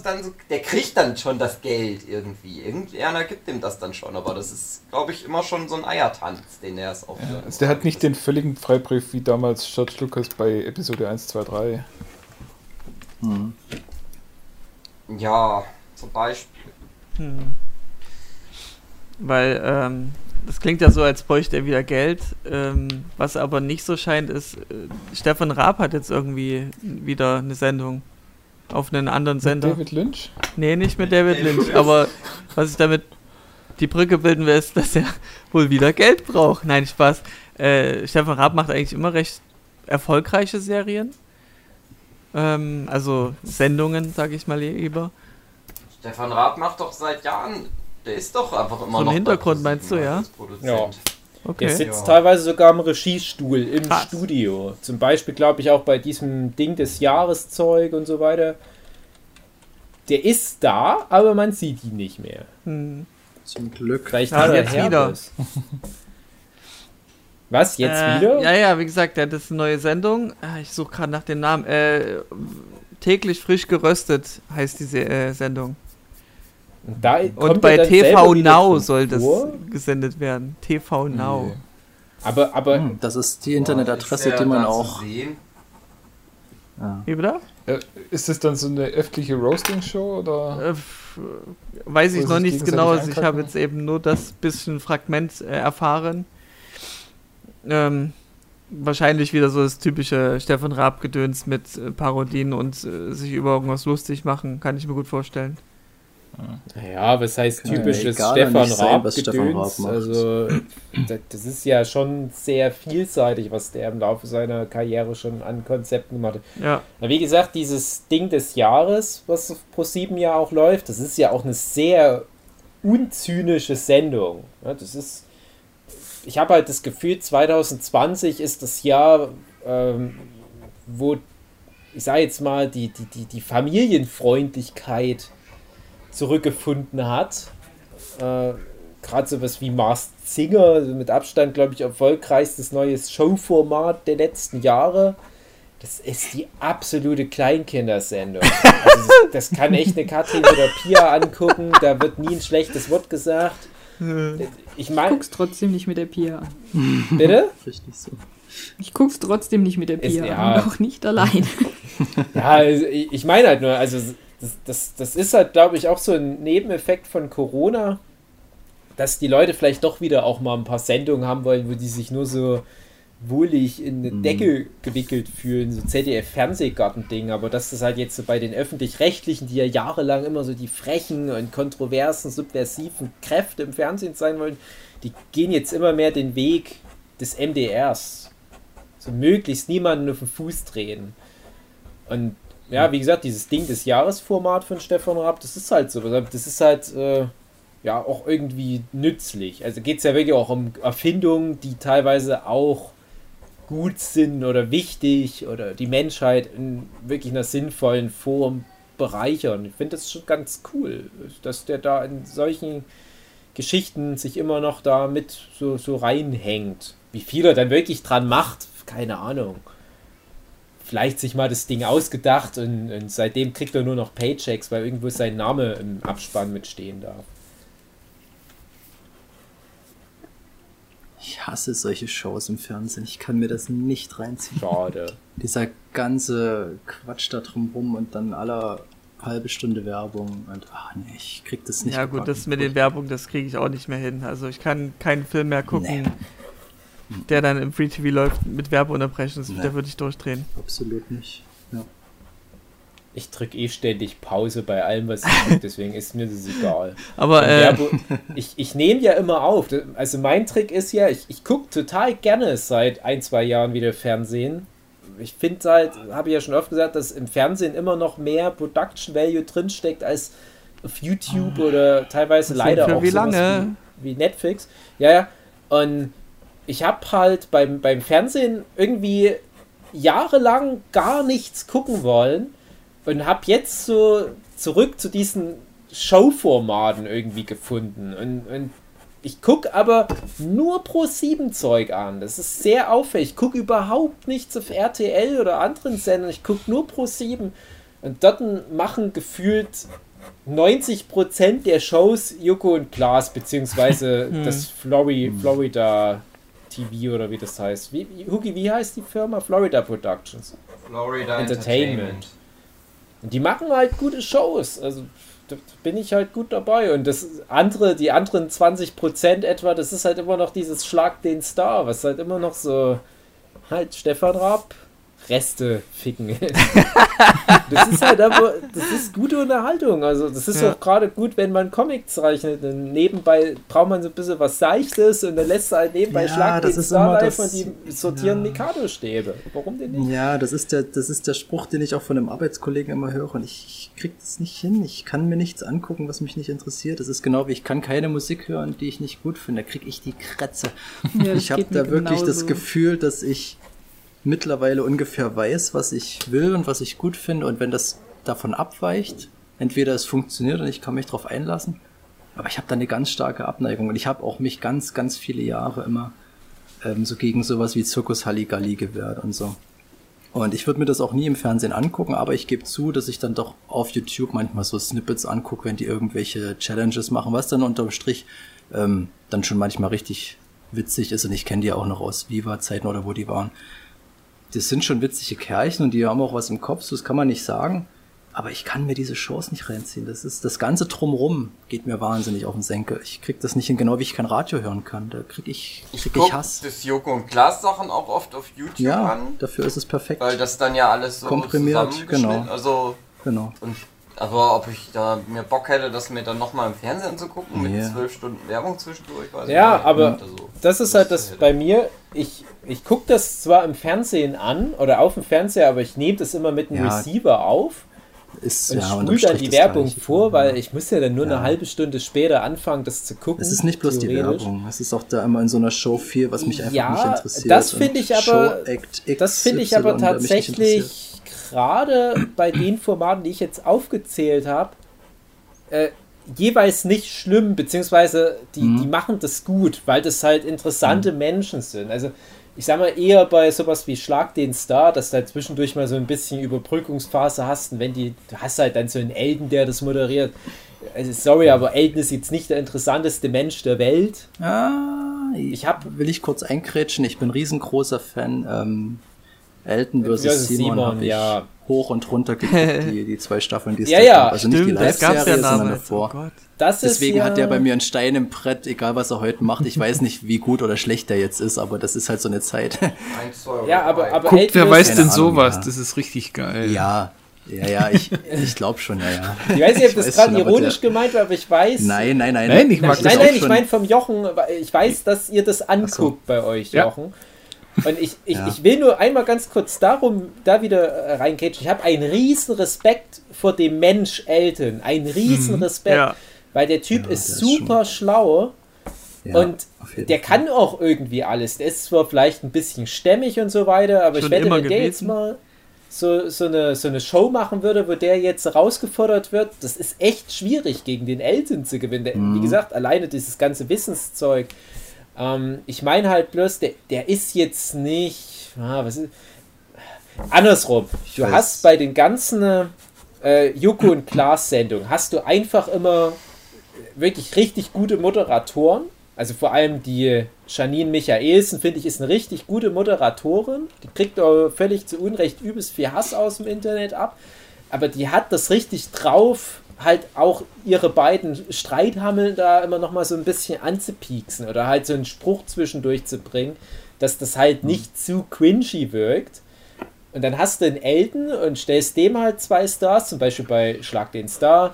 der kriegt dann schon das Geld irgendwie. Irgendeiner gibt ihm das dann schon, aber das ist, glaube ich, immer schon so ein Eiertanz, den er es aufhört. Also der hat nicht den völligen Freibrief wie damals George Lucas bei Episode 1, 2, 3. Hm. Ja, zum Beispiel. Weil, das klingt ja so, als bräuchte er wieder Geld. Was aber nicht so scheint, ist, Stefan Raab hat jetzt irgendwie wieder eine Sendung auf einen anderen Sender. David Lynch? Nee, nicht mit David Lynch, aber was ich damit die Brücke bilden will, ist, dass er wohl wieder Geld braucht. Nein, Spaß. Stefan Raab macht eigentlich immer recht erfolgreiche Serien. Also Sendungen, sag ich mal lieber. Stefan Raab macht doch seit Jahren, der ist doch einfach immer so noch im Hintergrund, meinst du, ja? Ja. Okay. Der sitzt teilweise sogar am Regiestuhl im Studio. Zum Beispiel, glaube ich, auch bei diesem Ding des Jahreszeug und so weiter. Der ist da, aber man sieht ihn nicht mehr. Zum Glück. Vielleicht jetzt wieder. Was, jetzt wieder? Ja, wie gesagt, der hat jetzt eine neue Sendung. Ich suche gerade nach dem Namen. Täglich frisch geröstet heißt diese Sendung. Und bei TV Now soll das gesendet werden. TV Now. Nee. Aber das ist die Internetadresse, die man auch... Ja. Wie bitte? Ist das dann so eine öffentliche Roasting-Show? Oder? Weiß ich noch nichts Genaues. Ich habe jetzt eben nur das bisschen Fragment erfahren. Wahrscheinlich wieder so das typische Stefan Raab-Gedöns mit Parodien und sich über irgendwas lustig machen, kann ich mir gut vorstellen. Ja, was heißt typisches Stefan Raab-Gedöns? Also, das ist ja schon sehr vielseitig, was der im Laufe seiner Karriere schon an Konzepten gemacht hat. Ja. Na, wie gesagt, dieses Ding des Jahres, was ProSieben ja auch läuft, das ist ja auch eine sehr unzynische Sendung. Ja, das ist. Ich habe halt das Gefühl, 2020 ist das Jahr, wo, ich sage jetzt mal, die Familienfreundlichkeit zurückgefunden hat. Gerade sowas wie Masked Singer, mit Abstand, glaube ich, erfolgreichstes neues Showformat der letzten Jahre. Das ist die absolute Kleinkindersendung. Also das kann echt eine Katrin oder Pia angucken, da wird nie ein schlechtes Wort gesagt. Ich guck's trotzdem nicht mit der Pia an. Bitte? Ich guck's trotzdem nicht mit der Pia an, auch nicht allein. Ja, also ich meine halt nur, also das ist halt, glaube ich, auch so ein Nebeneffekt von Corona, dass die Leute vielleicht doch wieder auch mal ein paar Sendungen haben wollen, wo die sich nur so wohlig in eine Decke gewickelt fühlen, so ZDF-Fernsehgarten-Ding, aber dass das halt jetzt so bei den Öffentlich-Rechtlichen, die ja jahrelang immer so die frechen und kontroversen, subversiven Kräfte im Fernsehen sein wollen, die gehen jetzt immer mehr den Weg des MDRs. So möglichst niemanden auf den Fuß drehen. Und ja, wie gesagt, dieses Ding des Jahresformat von Stefan Raab, das ist halt so, das ist halt... ja, auch irgendwie nützlich. Also geht es ja wirklich auch um Erfindungen, die teilweise auch gut sind oder wichtig oder die Menschheit in wirklich einer sinnvollen Form bereichern. Ich finde das schon ganz cool, dass der da in solchen Geschichten sich immer noch da mit so reinhängt. Wie viel er dann wirklich dran macht, keine Ahnung. Vielleicht sich mal das Ding ausgedacht und seitdem kriegt er nur noch Paychecks, weil irgendwo sein Name im Abspann mitstehen darf. Ich hasse solche Shows im Fernsehen. Ich kann mir das nicht reinziehen. Schade. Dieser ganze Quatsch da drumherum und dann alle halbe Stunde Werbung. Und nee, ich krieg das nicht. Ja gut, das mit den Werbung, das kriege ich auch nicht mehr hin. Also ich kann keinen Film mehr gucken, der dann im Free TV läuft mit Werbeunterbrechung. Da würde ich durchdrehen. Absolut nicht. Ja. Ich drücke eh ständig Pause bei allem, was ich gucke, deswegen ist mir das egal. Aber ich nehme ja immer auf. Also mein Trick ist ja, ich gucke total gerne seit 1-2 Jahren wieder Fernsehen. Ich finde halt, habe ich ja schon oft gesagt, dass im Fernsehen immer noch mehr Production Value drinsteckt als auf YouTube oder teilweise leider auch sowas wie Netflix. Ja. Und ich habe halt beim Fernsehen irgendwie jahrelang gar nichts gucken wollen. Und habe jetzt so zurück zu diesen Showformaten irgendwie gefunden. Und ich gucke aber nur Pro7-Zeug an. Das ist sehr auffällig. Ich gucke überhaupt nichts auf RTL oder anderen Sendern. Ich gucke nur Pro7. Und dort machen gefühlt 90% der Shows Joko und Klaas, beziehungsweise das Florida TV oder wie das heißt. Hugi, wie heißt die Firma? Florida Productions. Florida Entertainment. Und die machen halt gute Shows, also da bin ich halt gut dabei. Und das andere, die anderen 20% etwa, das ist halt immer noch dieses Schlag den Star, was halt immer noch so halt Stefan Raab Reste ficken ist. Das ist halt aber, das ist gute Unterhaltung, also das ist auch gerade gut, wenn man Comics zeichnet, denn nebenbei braucht man so ein bisschen was Seichtes und dann lässt du halt nebenbei Schlag den Star live und die sortieren Mikado-Stäbe. Warum denn nicht? Ja, das ist der Spruch, den ich auch von einem Arbeitskollegen immer höre und ich krieg das nicht hin, ich kann mir nichts angucken, was mich nicht interessiert. Das ist genau wie, ich kann keine Musik hören, die ich nicht gut finde, da kriege ich die Kratze. Ja, ich habe da wirklich das Gefühl, dass ich mittlerweile ungefähr weiß, was ich will und was ich gut finde und wenn das davon abweicht, entweder es funktioniert und ich kann mich drauf einlassen, aber ich habe da eine ganz starke Abneigung und ich habe auch mich ganz, ganz viele Jahre immer so gegen sowas wie Zirkus Halligalli gewehrt und so. Und ich würde mir das auch nie im Fernsehen angucken, aber ich gebe zu, dass ich dann doch auf YouTube manchmal so Snippets angucke, wenn die irgendwelche Challenges machen, was dann unterm Strich dann schon manchmal richtig witzig ist und ich kenne die auch noch aus Viva-Zeiten oder wo die waren. Das sind schon witzige Kerlchen und die haben auch was im Kopf, so das kann man nicht sagen. Aber ich kann mir diese Shows nicht reinziehen. Das ist das ganze Drumrum geht mir wahnsinnig auf den Senkel. Ich krieg das nicht hin, genau wie ich kein Radio hören kann. Da krieg ich Hass. Das Joko und Klaas Sachen auch oft auf YouTube an. Ja, dafür ist es perfekt. Weil das dann ja alles so komprimiert, genau. Also genau. Und aber ob ich da mir Bock hätte, das mir dann nochmal im Fernsehen zu gucken, mit 12 Stunden Werbung zwischendurch. Weiß ja, aber also, das ist halt das bei mir, ich gucke das zwar im Fernsehen an oder auf dem Fernseher, aber ich nehme das immer mit einem Receiver auf ist, und spüle dann die Werbung vor, weil ich muss ja dann nur eine halbe Stunde später anfangen, das zu gucken. Es ist nicht bloß die Werbung, es ist auch da immer in so einer Show viel, was mich einfach nicht interessiert. Das finde ich aber, tatsächlich... Gerade bei den Formaten, die ich jetzt aufgezählt habe, jeweils nicht schlimm, beziehungsweise die machen das gut, weil das halt interessante Menschen sind. Also ich sag mal eher bei sowas wie Schlag den Star, dass du halt zwischendurch mal so ein bisschen Überbrückungsphase hast und du hast halt dann so einen Elton, der das moderiert. Also sorry, aber Elton ist jetzt nicht der interessanteste Mensch der Welt. Will ich kurz eingrätschen, ich bin riesengroßer Fan, Elton vs. Simon habe ich hoch und runter geguckt, die 2 Staffeln, die es gab. Also stimmt, nicht die Live-Serie, sondern davor. Oh das deswegen hat der bei mir einen Stein im Brett, egal was er heute macht. Ich weiß nicht, wie gut oder schlecht der jetzt ist, aber das ist halt so eine Zeit. Ja, aber guck, wer weiß denn sowas? Ja. Das ist richtig geil. Ja, ich glaube schon, ja. Ich weiß nicht, ob das gerade ironisch gemeint war, aber ich weiß... Nein, ich mag das auch schon. Nein, ich meine vom Jochen, ich weiß, dass ihr das anguckt bei euch, Jochen. Und ich will nur einmal ganz kurz da wieder reinketschen. Ich habe einen riesen Respekt vor dem Mensch Elton. Einen riesen Respekt. Ja. Weil der Typ ist super schlau. Ja, und der kann auch irgendwie alles. Der ist zwar vielleicht ein bisschen stämmig und so weiter, aber ich wette, wenn der jetzt mal so eine Show machen würde, wo der jetzt herausgefordert wird, das ist echt schwierig, gegen den Elton zu gewinnen. Der, wie gesagt, alleine dieses ganze Wissenszeug. Ich meine halt bloß, der ist jetzt nicht... andersrum. Du hast bei den ganzen Joko und Klaas Sendungen, hast du einfach immer wirklich richtig gute Moderatoren. Also vor allem die Janine Michaelsen, finde ich, ist eine richtig gute Moderatorin. Die kriegt auch völlig zu Unrecht übelst viel Hass aus dem Internet ab. Aber die hat das richtig drauf... halt auch ihre beiden Streithammeln da immer noch mal so ein bisschen anzupieksen oder halt so einen Spruch zwischendurch zu bringen, dass das halt nicht zu cringy wirkt. Und dann hast du den Elton und stellst dem halt zwei Stars, zum Beispiel bei Schlag den Star,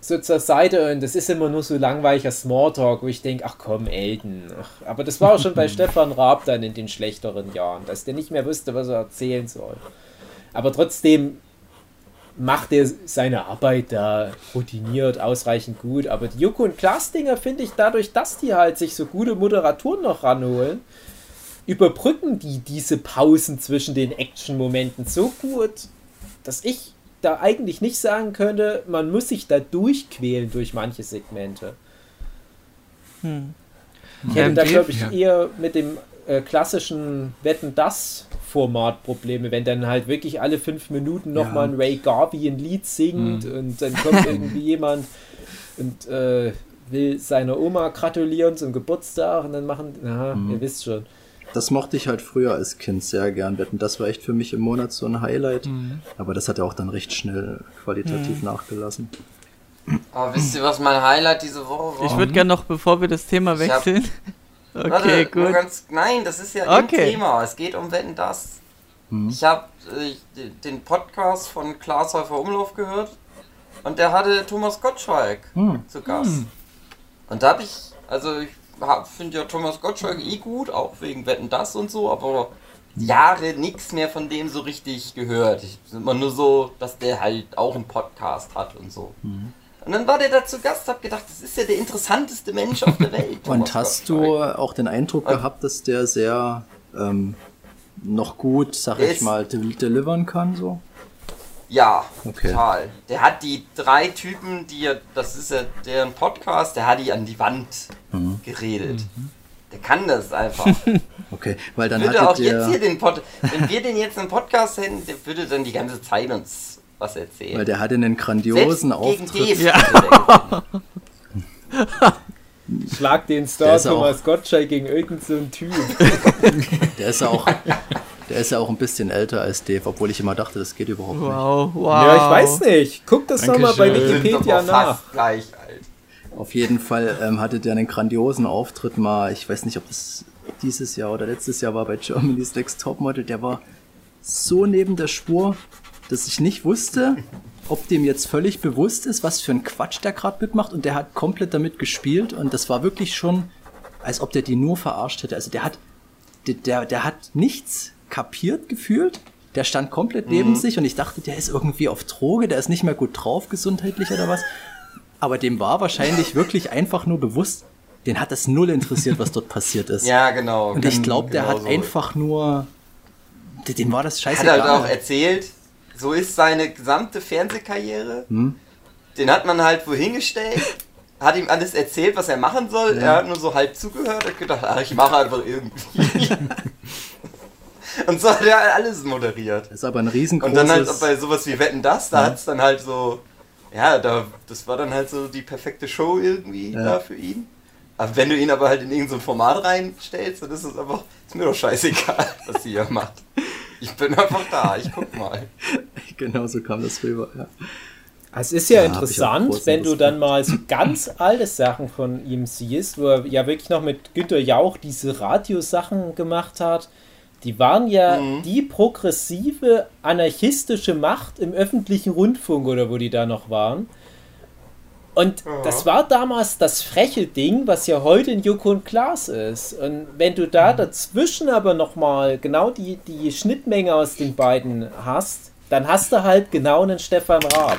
so zur Seite, und das ist immer nur so langweiliger Smalltalk, wo ich denke, ach komm, Elton. Ach, aber das war auch schon bei Stefan Raab dann in den schlechteren Jahren, dass der nicht mehr wusste, was er erzählen soll. Aber trotzdem macht er seine Arbeit da routiniert, ausreichend gut. Aber die Joko und Klaas-Dinger finde ich dadurch, dass die halt sich so gute Moderatoren noch ranholen, überbrücken die diese Pausen zwischen den Action-Momenten so gut, dass ich da eigentlich nicht sagen könnte, man muss sich da durchquälen durch manche Segmente. Ich hätte da, glaube ich, eher mit dem klassischen Wetten-dass-Format Probleme, wenn dann halt wirklich alle 5 Minuten nochmal ein Ray Garvey ein Lied singt und dann kommt irgendwie jemand und will seiner Oma gratulieren zum Geburtstag und dann machen, ihr wisst schon. Das mochte ich halt früher als Kind sehr gern. Wetten, das war echt für mich im Monat so ein Highlight. Aber das hat ja auch dann recht schnell qualitativ nachgelassen. Aber wisst ihr, was mein Highlight diese Woche war? Ich würde gerne noch, bevor wir das Thema wechseln... Okay, warte, gut. Nein, das ist ja ein Thema. Es geht um Wetten, das. Ich habe den Podcast von Klaas Heufer-Umlauf gehört und der hatte Thomas Gottschalk zu Gast. Und da habe ich... Ich finde ja Thomas Gottschalk eh gut, auch wegen Wetten, das und so, aber Jahre nichts mehr von dem so richtig gehört. Immer nur so, dass der halt auch einen Podcast hat und so. Und dann war der da zu Gast, hab gedacht, das ist ja der interessanteste Mensch auf der Welt. Und hast du auch den Eindruck gehabt, dass der sehr noch gut, sag ich mal, delivern kann? So? Ja, total. Der hat die 3 Typen, das ist ja deren Podcast, der hat die an die Wand geredet. Der kann das einfach. Okay, weil dann würde auch jetzt hier wenn wir den jetzt im Podcast hätten, der würde dann die ganze Zeit uns was erzählen. Weil der hatte einen grandiosen Auftritt. Schlag den Star Thomas Gottschalk gegen irgendeinen Typ. Der ist ja auch ein bisschen älter als Dave, obwohl ich immer dachte, das geht überhaupt nicht. Wow. Ja, ich weiß nicht. Guck das nochmal bei Wikipedia nach. Gleich, auf jeden Fall hatte der einen grandiosen Auftritt mal. Ich weiß nicht, ob das dieses Jahr oder letztes Jahr war bei Germany's Next Topmodel. Der war so neben der Spur, dass ich nicht wusste, ob dem jetzt völlig bewusst ist, was für ein Quatsch der gerade mitmacht. Und der hat komplett damit gespielt. Und das war wirklich schon, als ob der die nur verarscht hätte. Also der hat nichts kapiert gefühlt, der stand komplett neben sich und ich dachte, der ist irgendwie auf Droge, der ist nicht mehr gut drauf, gesundheitlich oder was, aber dem war wahrscheinlich wirklich einfach nur bewusst, den hat das null interessiert, was dort passiert ist. Ja, genau. Und ich glaube, der hat einfach nur, dem war das scheißegal. Hat er auch erzählt, so ist seine gesamte Fernsehkarriere, den hat man halt wohin gestellt, hat ihm alles erzählt, was er machen soll, er hat nur so halb zugehört und gedacht, ich mache einfach irgendwie. Und so hat er halt alles moderiert. Das ist aber ein riesengroßes... Und dann halt bei sowas wie Wetten, das, da hat es dann halt so... Ja, das war dann halt so die perfekte Show irgendwie da für ihn. Aber wenn du ihn aber halt in irgendein Format reinstellst, dann ist es einfach... Ist mir doch scheißegal, was sie hier macht. Ich bin einfach da, ich guck mal. Genau so kam das rüber, Es ist ja interessant, wenn du dann mal so ganz alte Sachen von ihm siehst, wo er ja wirklich noch mit Günter Jauch diese Radiosachen gemacht hat. Die waren ja die progressive, anarchistische Macht im öffentlichen Rundfunk oder wo die da noch waren. Und das war damals das freche Ding, was ja heute in Joko und Klaas ist. Und wenn du da dazwischen aber nochmal genau die Schnittmenge aus den beiden hast, dann hast du halt genau einen Stefan Raab.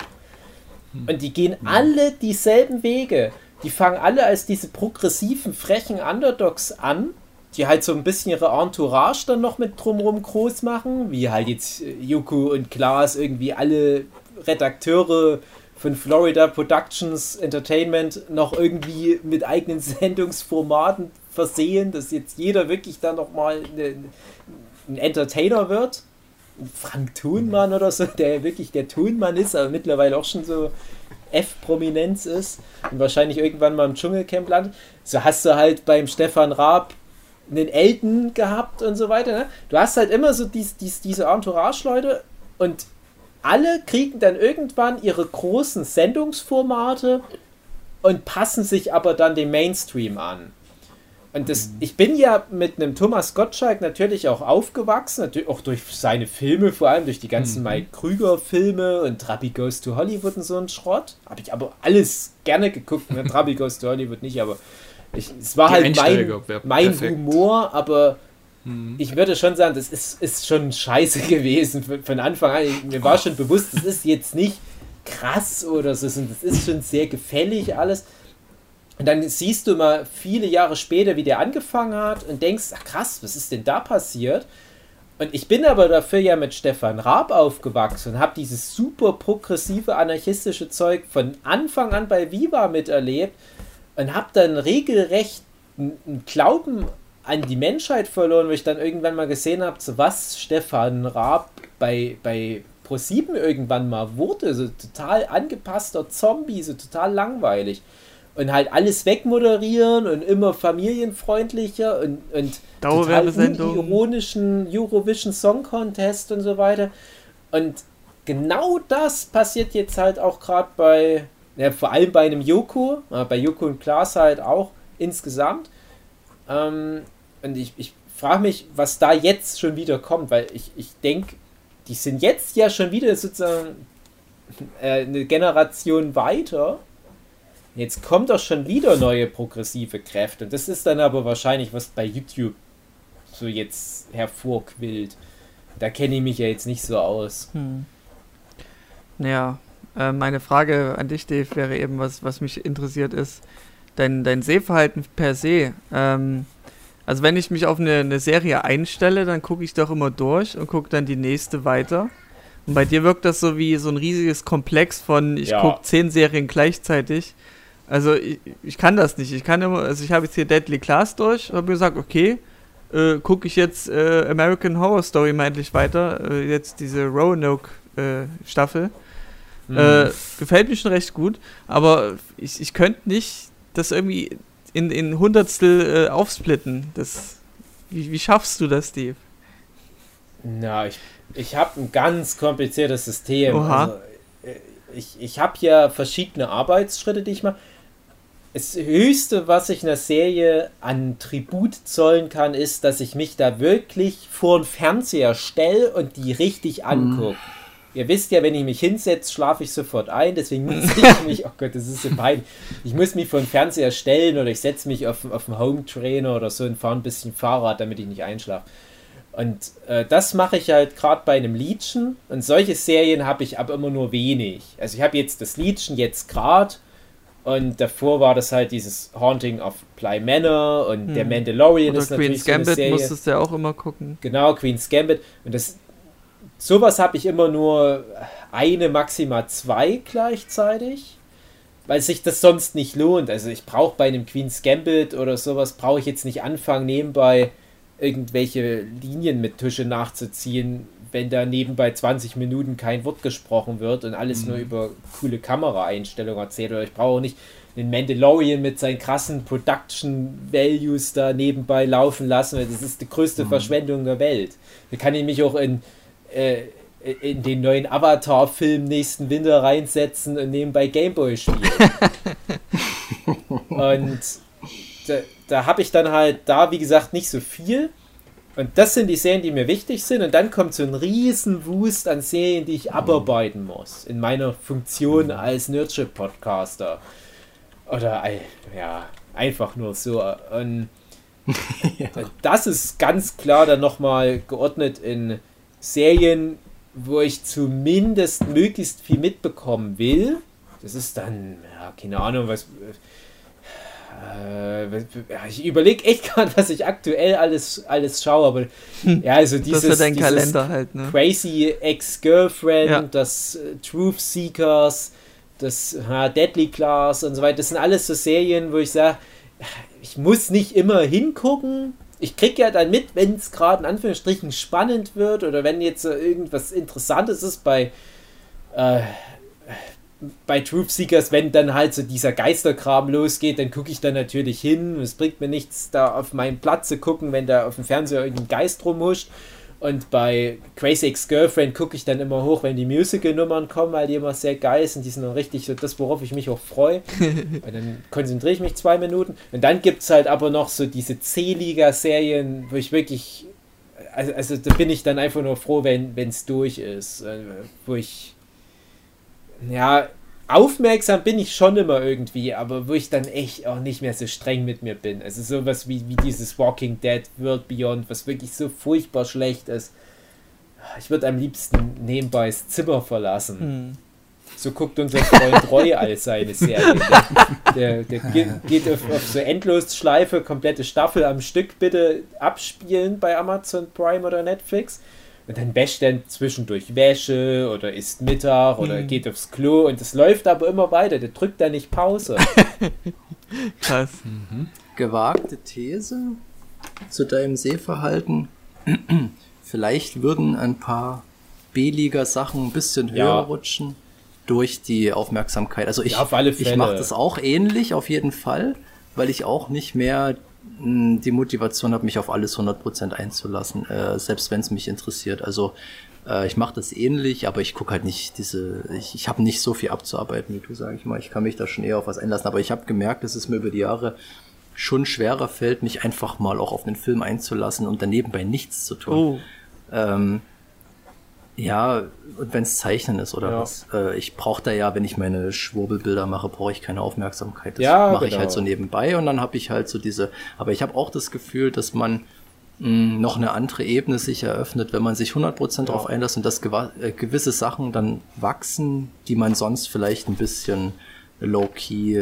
Und die gehen alle dieselben Wege. Die fangen alle als diese progressiven, frechen Underdogs an, die halt so ein bisschen ihre Entourage dann noch mit drumherum groß machen, wie halt jetzt Joko und Klaas irgendwie alle Redakteure von Florida Productions Entertainment noch irgendwie mit eigenen Sendungsformaten versehen, dass jetzt jeder wirklich dann nochmal ein Entertainer wird. Frank Thunmann oder so, der wirklich der Thunmann ist, aber mittlerweile auch schon so F-Prominenz ist und wahrscheinlich irgendwann mal im Dschungelcamp landet. So hast du halt beim Stefan Raab einen Elton gehabt und so weiter. Ne? Du hast halt immer so diese Entourage-Leute und alle kriegen dann irgendwann ihre großen Sendungsformate und passen sich aber dann dem Mainstream an. Und das, ich bin ja mit einem Thomas Gottschalk natürlich auch aufgewachsen, natürlich auch durch seine Filme, vor allem durch die ganzen Mike Krüger-Filme und Trabi Goes to Hollywood und so ein Schrott. Habe ich aber alles gerne geguckt, ne? Trabi Goes to Hollywood nicht, aber es war halt mein Humor, aber ich würde schon sagen, das ist schon scheiße gewesen von Anfang an. Mir war schon bewusst, das ist jetzt nicht krass oder so, das ist schon sehr gefällig alles. Und dann siehst du mal viele Jahre später, wie der angefangen hat und denkst, ach krass, was ist denn da passiert? Und ich bin aber dafür ja mit Stefan Raab aufgewachsen und habe dieses super progressive, anarchistische Zeug von Anfang an bei Viva miterlebt und habe dann regelrecht einen Glauben an die Menschheit verloren, wo ich dann irgendwann mal gesehen habe, so was Stefan Raab bei ProSieben irgendwann mal wurde, so total angepasster Zombie, so total langweilig. Und halt alles wegmoderieren und immer familienfreundlicher und total unironischen Eurovision Song Contest und so weiter. Und genau das passiert jetzt halt auch gerade bei, ja, vor allem bei einem Joko, bei Joko und Klaas halt auch insgesamt. Und ich frage mich, was da jetzt schon wieder kommt, weil ich denke, die sind jetzt ja schon wieder sozusagen eine Generation weiter. Jetzt kommt doch schon wieder neue progressive Kräfte. Das ist dann aber wahrscheinlich, was bei YouTube so jetzt hervorquillt. Da kenne ich mich ja jetzt nicht so aus. Naja, meine Frage an dich, Dave, wäre eben, was mich interessiert ist, dein Sehverhalten per se. Also wenn ich mich auf eine Serie einstelle, dann gucke ich doch immer durch und gucke dann die nächste weiter. Und bei dir wirkt das so wie so ein riesiges Komplex von, gucke 10 Serien gleichzeitig. Also ich kann das nicht. Ich habe jetzt hier Deadly Class durch, habe mir gesagt, okay, gucke ich jetzt American Horror Story meintlich weiter, jetzt diese Roanoke Staffel. Gefällt mir schon recht gut, aber ich könnte nicht das irgendwie in Hundertstel aufsplitten. Wie schaffst du das, Steve? Na, ich habe ein ganz kompliziertes System. Also, ich habe ja verschiedene Arbeitsschritte, die ich mache. Das Höchste, was ich einer Serie an Tribut zollen kann, ist, dass ich mich da wirklich vor den Fernseher stelle und die richtig angucke. Ihr wisst ja, wenn ich mich hinsetze, schlafe ich sofort ein, deswegen muss ich mich, oh Gott, das ist so peinlich, ich muss mich vor den Fernseher stellen oder ich setze mich auf den Home-Trainer oder so und fahre ein bisschen Fahrrad, damit ich nicht einschlafe. Und das mache ich halt gerade bei einem Legion. Und solche Serien habe ich aber immer nur wenig. Also ich habe jetzt das Legion jetzt gerade. Und davor war das halt dieses Haunting of Bly Manor und der Mandalorian oder ist natürlich so eine Serie. Queen's Gambit musstest du ja auch immer gucken. Genau, Queen's Gambit. Und sowas habe ich immer nur eine, maximal 2 gleichzeitig. Weil sich das sonst nicht lohnt. Also ich brauche bei einem Queen's Gambit oder sowas, brauche ich jetzt nicht anfangen nebenbei irgendwelche Linien mit Tische nachzuziehen, wenn da nebenbei 20 Minuten kein Wort gesprochen wird und alles nur über coole Kameraeinstellungen erzählt. Oder ich brauche auch nicht den Mandalorian mit seinen krassen Production-Values da nebenbei laufen lassen, weil das ist die größte Verschwendung der Welt. Da kann ich mich auch in den neuen Avatar-Film nächsten Winter reinsetzen und nebenbei Gameboy spielen. Und da habe ich dann halt wie gesagt, nicht so viel. Und das sind die Serien, die mir wichtig sind. Und dann kommt so ein riesen Wust an Serien, die ich abarbeiten muss. In meiner Funktion als Nerdship-Podcaster. Oder, ja, einfach nur so. Und das ist ganz klar dann nochmal geordnet in Serien, wo ich zumindest möglichst viel mitbekommen will. Das ist dann, ja, keine Ahnung, was... Ich überlege echt gerade, was ich aktuell alles schaue, aber ja, also dieses Kalender halt, ne? Crazy Ex-Girlfriend, ja. Das Truth Seekers, das Deadly Class und so weiter, das sind alles so Serien, wo ich sage, ich muss nicht immer hingucken, ich kriege ja dann mit, wenn es gerade in Anführungsstrichen spannend wird oder wenn jetzt irgendwas Interessantes ist bei Truth Seekers, wenn dann halt so dieser Geisterkram losgeht, dann gucke ich da natürlich hin. Es bringt mir nichts, da auf meinen Platz zu gucken, wenn da auf dem Fernseher irgendein Geist rumhuscht. Und bei Crazy Ex-Girlfriend gucke ich dann immer hoch, wenn die Musical-Nummern kommen, weil die immer sehr geil sind. Die sind dann richtig so das, worauf ich mich auch freue. Und dann konzentriere ich mich 2 Minuten. Und dann gibt es halt aber noch so diese C-Liga-Serien, wo ich wirklich... Also da bin ich dann einfach nur froh, wenn es durch ist. Wo ich... Ja, aufmerksam bin ich schon immer irgendwie, aber wo ich dann echt auch nicht mehr so streng mit mir bin. Also sowas wie dieses Walking Dead, World Beyond, was wirklich so furchtbar schlecht ist. Ich würde am liebsten nebenbei das Zimmer verlassen. Hm. So guckt unser Freund Roy all seine Serien. Der geht auf so Endlosschleife, komplette Staffel am Stück bitte abspielen bei Amazon Prime oder Netflix. Und dann wäscht er zwischendurch Wäsche oder isst Mittag oder geht aufs Klo und es läuft aber immer weiter, der drückt da nicht Pause. Krass. Mhm. Gewagte These zu deinem Sehverhalten. Vielleicht würden ein paar B-Liga-Sachen ein bisschen höher rutschen durch die Aufmerksamkeit. Also ich mache das auch ähnlich auf jeden Fall, weil ich auch nicht mehr die Motivation habe, mich auf alles 100% einzulassen, selbst wenn es mich interessiert. Also ich mache das ähnlich, aber ich gucke halt nicht ich habe nicht so viel abzuarbeiten wie du, sage ich mal. Ich kann mich da schon eher auf was einlassen, aber ich habe gemerkt, dass es mir über die Jahre schon schwerer fällt, mich einfach mal auch auf einen Film einzulassen und daneben bei nichts zu tun. Oh. Ja, und wenn es Zeichnen ist oder was. Ich brauche da wenn ich meine Schwurbelbilder mache, brauche ich keine Aufmerksamkeit. Das mache ich halt so nebenbei und dann habe ich halt so diese... Aber ich habe auch das Gefühl, dass man noch eine andere Ebene sich eröffnet, wenn man sich 100% darauf einlässt und dass gewisse Sachen dann wachsen, die man sonst vielleicht ein bisschen low-key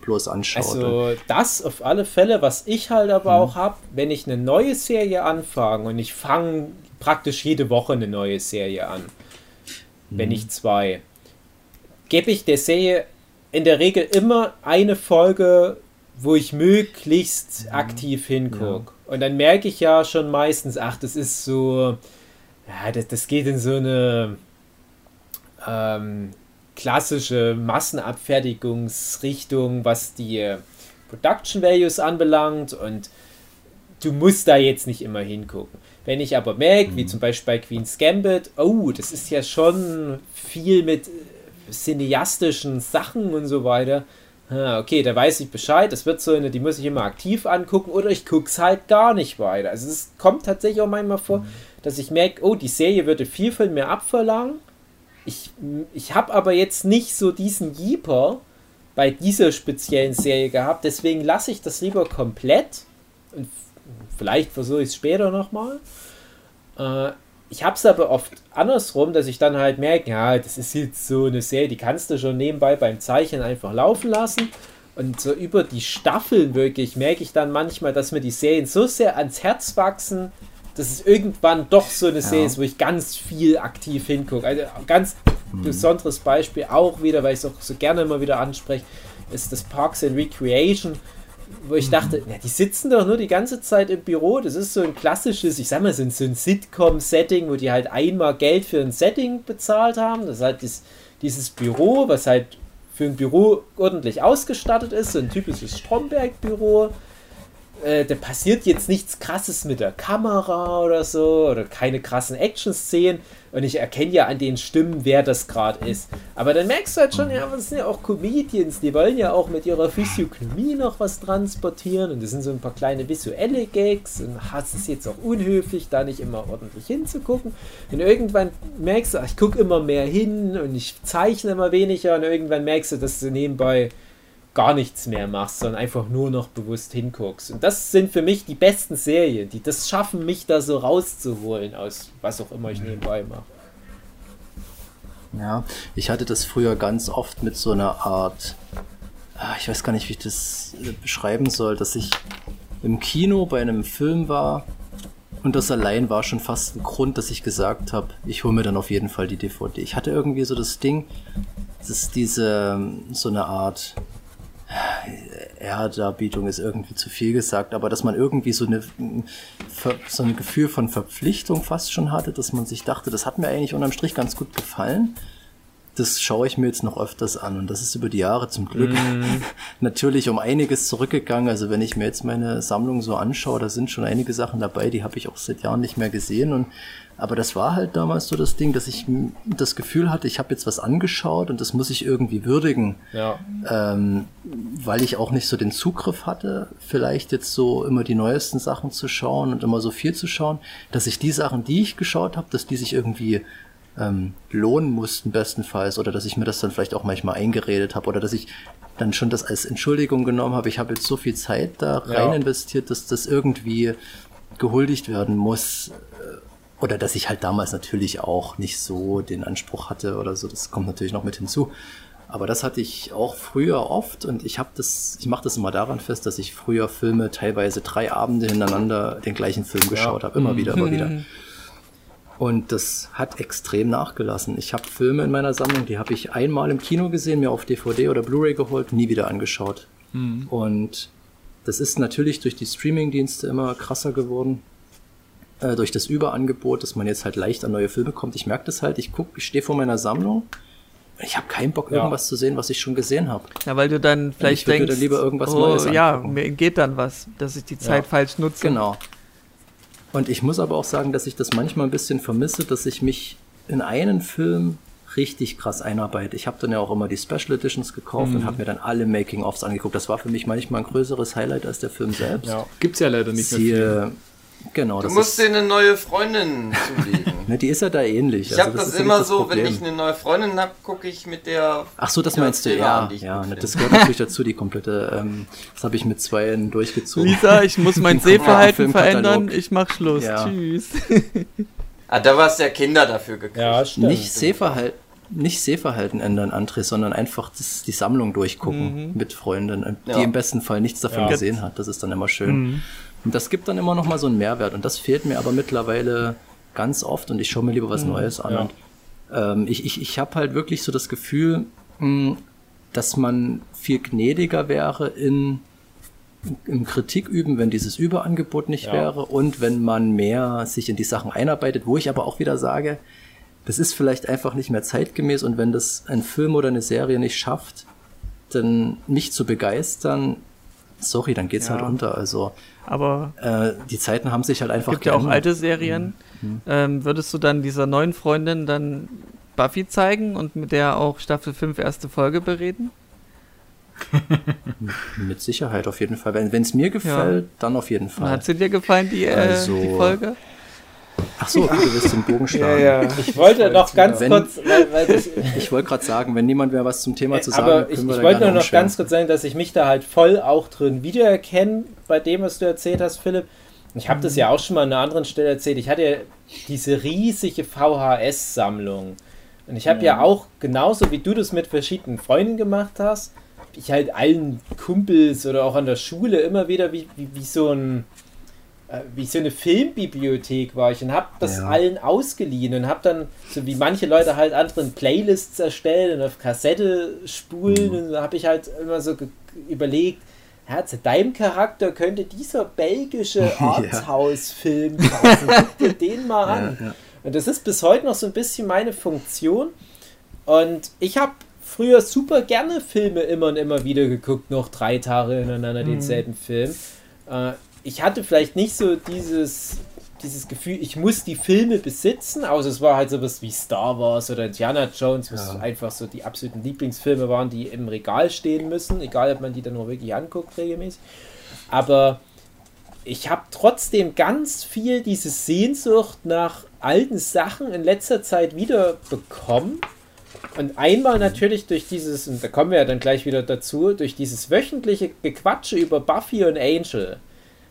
bloß anschaut. Also das auf alle Fälle, was ich halt aber auch habe, wenn ich eine neue Serie anfange und ich fange praktisch jede Woche eine neue Serie an. Wenn nicht 2. Gebe ich der Serie in der Regel immer eine Folge, wo ich möglichst aktiv hingucke. Ja. Und dann merke ich ja schon meistens, das ist so, das geht in so eine klassische Massenabfertigungsrichtung, was die Production Values anbelangt, und du musst da jetzt nicht immer hingucken. Wenn ich aber merke, wie zum Beispiel bei Queen's Gambit, das ist ja schon viel mit cineastischen Sachen und so weiter. Okay, da weiß ich Bescheid, das wird so eine, die muss ich immer aktiv angucken oder ich guck's halt gar nicht weiter. Also es kommt tatsächlich auch manchmal vor, dass ich merke, die Serie würde viel von mir abverlangen. Ich habe aber jetzt nicht so diesen Jeeper bei dieser speziellen Serie gehabt, deswegen lasse ich das lieber komplett und vielleicht versuche ich es später nochmal. Ich habe es aber oft andersrum, dass ich dann halt merke, das ist jetzt so eine Serie, die kannst du schon nebenbei beim Zeichnen einfach laufen lassen. Und so über die Staffeln wirklich merke ich dann manchmal, dass mir die Serien so sehr ans Herz wachsen, dass es irgendwann doch so eine Serie ist, wo ich ganz viel aktiv hingucke. Also ein ganz besonderes Beispiel auch wieder, weil ich es auch so gerne immer wieder anspreche, ist das Parks and Recreation, wo ich dachte, die sitzen doch nur die ganze Zeit im Büro, das ist so ein klassisches, ich sag mal, so ein Sitcom-Setting, wo die halt einmal Geld für ein Setting bezahlt haben, das ist halt dieses Büro, was halt für ein Büro ordentlich ausgestattet ist, so ein typisches Stromberg-Büro, da passiert jetzt nichts Krasses mit der Kamera oder so, oder keine krassen Action-Szenen, und ich erkenne ja an den Stimmen, wer das gerade ist. Aber dann merkst du halt schon, das sind ja auch Comedians, die wollen ja auch mit ihrer Physiognomie noch was transportieren, und das sind so ein paar kleine visuelle Gags, und es ist jetzt auch unhöflich, da nicht immer ordentlich hinzugucken. Und irgendwann merkst du, ich gucke immer mehr hin, und ich zeichne immer weniger, und irgendwann merkst du, dass du nebenbei gar nichts mehr machst, sondern einfach nur noch bewusst hinguckst. Und das sind für mich die besten Serien, die das schaffen, mich da so rauszuholen aus was auch immer ich nebenbei mache. Ja, ich hatte das früher ganz oft mit so einer Art, ich weiß gar nicht, wie ich das beschreiben soll, dass ich im Kino bei einem Film war und das allein war schon fast ein Grund, dass ich gesagt habe, ich hole mir dann auf jeden Fall die DVD. Ich hatte irgendwie so das Ding, dass so eine Art Ehrerbietung ist irgendwie zu viel gesagt, aber dass man irgendwie so ein Gefühl von Verpflichtung fast schon hatte, dass man sich dachte, das hat mir eigentlich unterm Strich ganz gut gefallen. das schaue ich mir jetzt noch öfters an und das ist über die Jahre zum Glück natürlich um einiges zurückgegangen. Also wenn ich mir jetzt meine Sammlung so anschaue, da sind schon einige Sachen dabei, die habe ich auch seit Jahren nicht mehr gesehen. Aber das war halt damals so das Ding, dass ich das Gefühl hatte, ich habe jetzt was angeschaut und das muss ich irgendwie würdigen, ja. Weil ich auch nicht so den Zugriff hatte, vielleicht jetzt so immer die neuesten Sachen zu schauen und immer so viel zu schauen, dass ich die Sachen, die ich geschaut habe, dass die sich irgendwie lohnen mussten bestenfalls oder dass ich mir das dann vielleicht auch manchmal eingeredet habe oder dass ich dann schon das als Entschuldigung genommen habe, ich habe jetzt so viel Zeit da rein investiert, dass das irgendwie gehuldigt werden muss. Oder dass ich halt damals natürlich auch nicht so den Anspruch hatte oder so, das kommt natürlich noch mit hinzu. Aber das hatte ich auch früher oft und ich mache das immer daran fest, dass ich früher Filme teilweise 3 Abende hintereinander den gleichen Film geschaut habe, immer wieder. Und das hat extrem nachgelassen. Ich habe Filme in meiner Sammlung, die habe ich einmal im Kino gesehen, mir auf DVD oder Blu-ray geholt, nie wieder angeschaut. Mhm. Und das ist natürlich durch die Streaming-Dienste immer krasser geworden. Durch das Überangebot, dass man jetzt halt leicht an neue Filme kommt. Ich merke das halt, ich stehe vor meiner Sammlung, ich habe keinen Bock, irgendwas zu sehen, was ich schon gesehen habe. Ja, weil du dann vielleicht denkst, lieber irgendwas Neues angucken. Mir geht dann was, dass ich die Zeit falsch nutze. Genau. Und ich muss aber auch sagen, dass ich das manchmal ein bisschen vermisse, dass ich mich in einen Film richtig krass einarbeite. Ich habe dann ja auch immer die Special Editions gekauft und habe mir dann alle Making-ofs angeguckt. Das war für mich manchmal ein größeres Highlight als der Film selbst. Ja. Gibt's ja leider nicht mehr viel. Genau, du musst dir eine neue Freundin zulegen. Ne, die ist ja da ähnlich. Ich habe das immer das so, wenn ich eine neue Freundin habe, gucke ich mit der... Ach so, das meinst du, ja. Das gehört natürlich dazu, die komplette... das habe ich mit 2 durchgezogen. Lisa, ich muss mein Sehverhalten verändern, ich mach Schluss, tschüss. Da warst du ja Kinder dafür gekriegt. Ja, stimmt. Nicht Sehverhalten ändern, André, sondern einfach die Sammlung durchgucken mit Freundinnen, die im besten Fall nichts davon gesehen hat. Das ist dann immer schön. Und das gibt dann immer noch mal so einen Mehrwert. Und das fehlt mir aber mittlerweile ganz oft. Und ich schaue mir lieber was Neues an. Ja. Und, ich habe halt wirklich so das Gefühl, dass man viel gnädiger wäre im Kritik üben, wenn dieses Überangebot nicht wäre. Und wenn man mehr sich in die Sachen einarbeitet. Wo ich aber auch wieder sage, das ist vielleicht einfach nicht mehr zeitgemäß. Und wenn das ein Film oder eine Serie nicht schafft, dann mich zu begeistern, sorry, dann geht's halt unter. Also, aber die Zeiten haben sich halt einfach geändert. Es gibt ja auch alte Serien. Würdest du dann dieser neuen Freundin dann Buffy zeigen und mit der auch Staffel 5 erste Folge bereden? Mit Sicherheit auf jeden Fall. Wenn es mir gefällt, dann auf jeden Fall. Hat sie dir gefallen, die Folge? Ach so, du willst den Bogen schlagen. Ja, ja. Ich wollte noch ganz kurz... Ich wollte gerade sagen, wenn niemand mehr was zum Thema zu sagen hat, ich wollte nur noch ganz kurz sagen, dass ich mich da halt voll auch drin wiedererkenne, bei dem, was du erzählt hast, Philipp. Ich habe das ja auch schon mal an einer anderen Stelle erzählt. Ich hatte ja diese riesige VHS-Sammlung. Und ich habe ja auch, genauso wie du das mit verschiedenen Freunden gemacht hast, ich halt allen Kumpels oder auch an der Schule immer wieder wie so eine Filmbibliothek war ich und habe das allen ausgeliehen und habe dann, so wie manche Leute halt anderen Playlists erstellen und auf Kassette spulen und habe ich halt immer so überlegt, zu deinem Charakter könnte dieser belgische Arthouse-Film passen, guck dir den mal an. Ja. Und das ist bis heute noch so ein bisschen meine Funktion und ich habe früher super gerne Filme immer und immer wieder geguckt, noch 3 Tage hintereinander denselben Film. Ich hatte vielleicht nicht so dieses Gefühl, ich muss die Filme besitzen, außer es war halt sowas wie Star Wars oder Indiana Jones, was einfach so die absoluten Lieblingsfilme waren, die im Regal stehen müssen, egal ob man die dann nur wirklich anguckt regelmäßig. Aber ich habe trotzdem ganz viel diese Sehnsucht nach alten Sachen in letzter Zeit wieder bekommen. Und einmal natürlich durch dieses, und da kommen wir ja dann gleich wieder dazu, durch dieses wöchentliche Gequatsche über Buffy und Angel.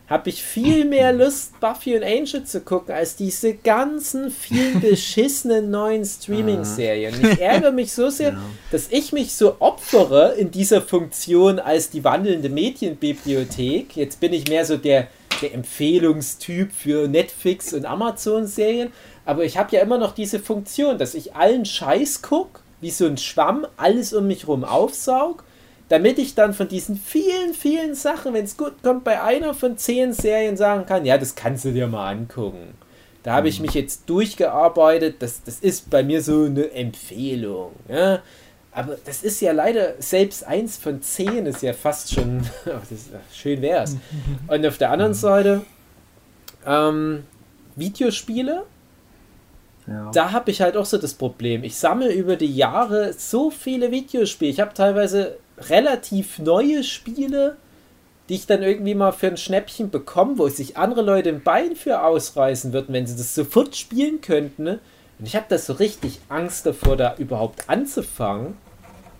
Habe ich viel mehr Lust, Buffy und Angel zu gucken, als diese ganzen viel beschissenen neuen Streaming-Serien. Ich ärgere mich so sehr, dass ich mich so opfere in dieser Funktion als die wandelnde Medienbibliothek. Jetzt bin ich mehr so der Empfehlungstyp für Netflix- und Amazon-Serien, aber ich habe ja immer noch diese Funktion, dass ich allen Scheiß gucke, wie so ein Schwamm, alles um mich rum aufsaug, damit ich dann von diesen vielen, vielen Sachen, wenn es gut kommt, bei einer von 10 Serien sagen kann, ja, das kannst du dir mal angucken. Da habe ich mich jetzt durchgearbeitet. Das ist bei mir so eine Empfehlung. Ja? Aber das ist ja leider, selbst 1 von 10 ist ja fast schon, schön wär's. Und auf der anderen Seite, Videospiele, ja. Da habe ich halt auch so das Problem. Ich sammle über die Jahre so viele Videospiele. Ich habe teilweise relativ neue Spiele, die ich dann irgendwie mal für ein Schnäppchen bekomme, wo sich andere Leute im Bein für ausreißen würden, wenn sie das sofort spielen könnten. Ne? Und ich habe da so richtig Angst davor, da überhaupt anzufangen,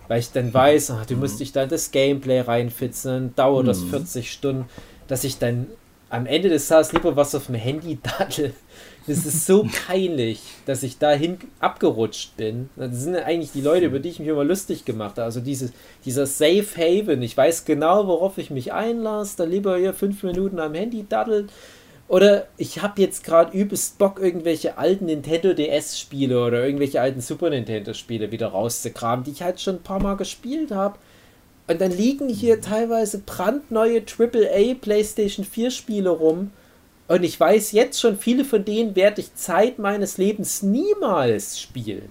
weil ich dann weiß, du musst dich dann das Gameplay reinfitzeln, dauert das 40 Stunden, dass ich dann am Ende des Tages lieber was auf dem Handy daddel. Das ist so peinlich, dass ich dahin abgerutscht bin. Das sind eigentlich die Leute, über die ich mich immer lustig gemacht habe. Also dieser Safe Haven. Ich weiß genau, worauf ich mich einlasse. Dann lieber hier 5 Minuten am Handy daddeln. Oder ich habe jetzt gerade übelst Bock, irgendwelche alten Nintendo DS-Spiele oder irgendwelche alten Super Nintendo-Spiele wieder rauszukramen, die ich halt schon ein paar Mal gespielt habe. Und dann liegen hier teilweise brandneue AAA PlayStation 4 Spiele rum. Und ich weiß jetzt schon, viele von denen werde ich Zeit meines Lebens niemals spielen.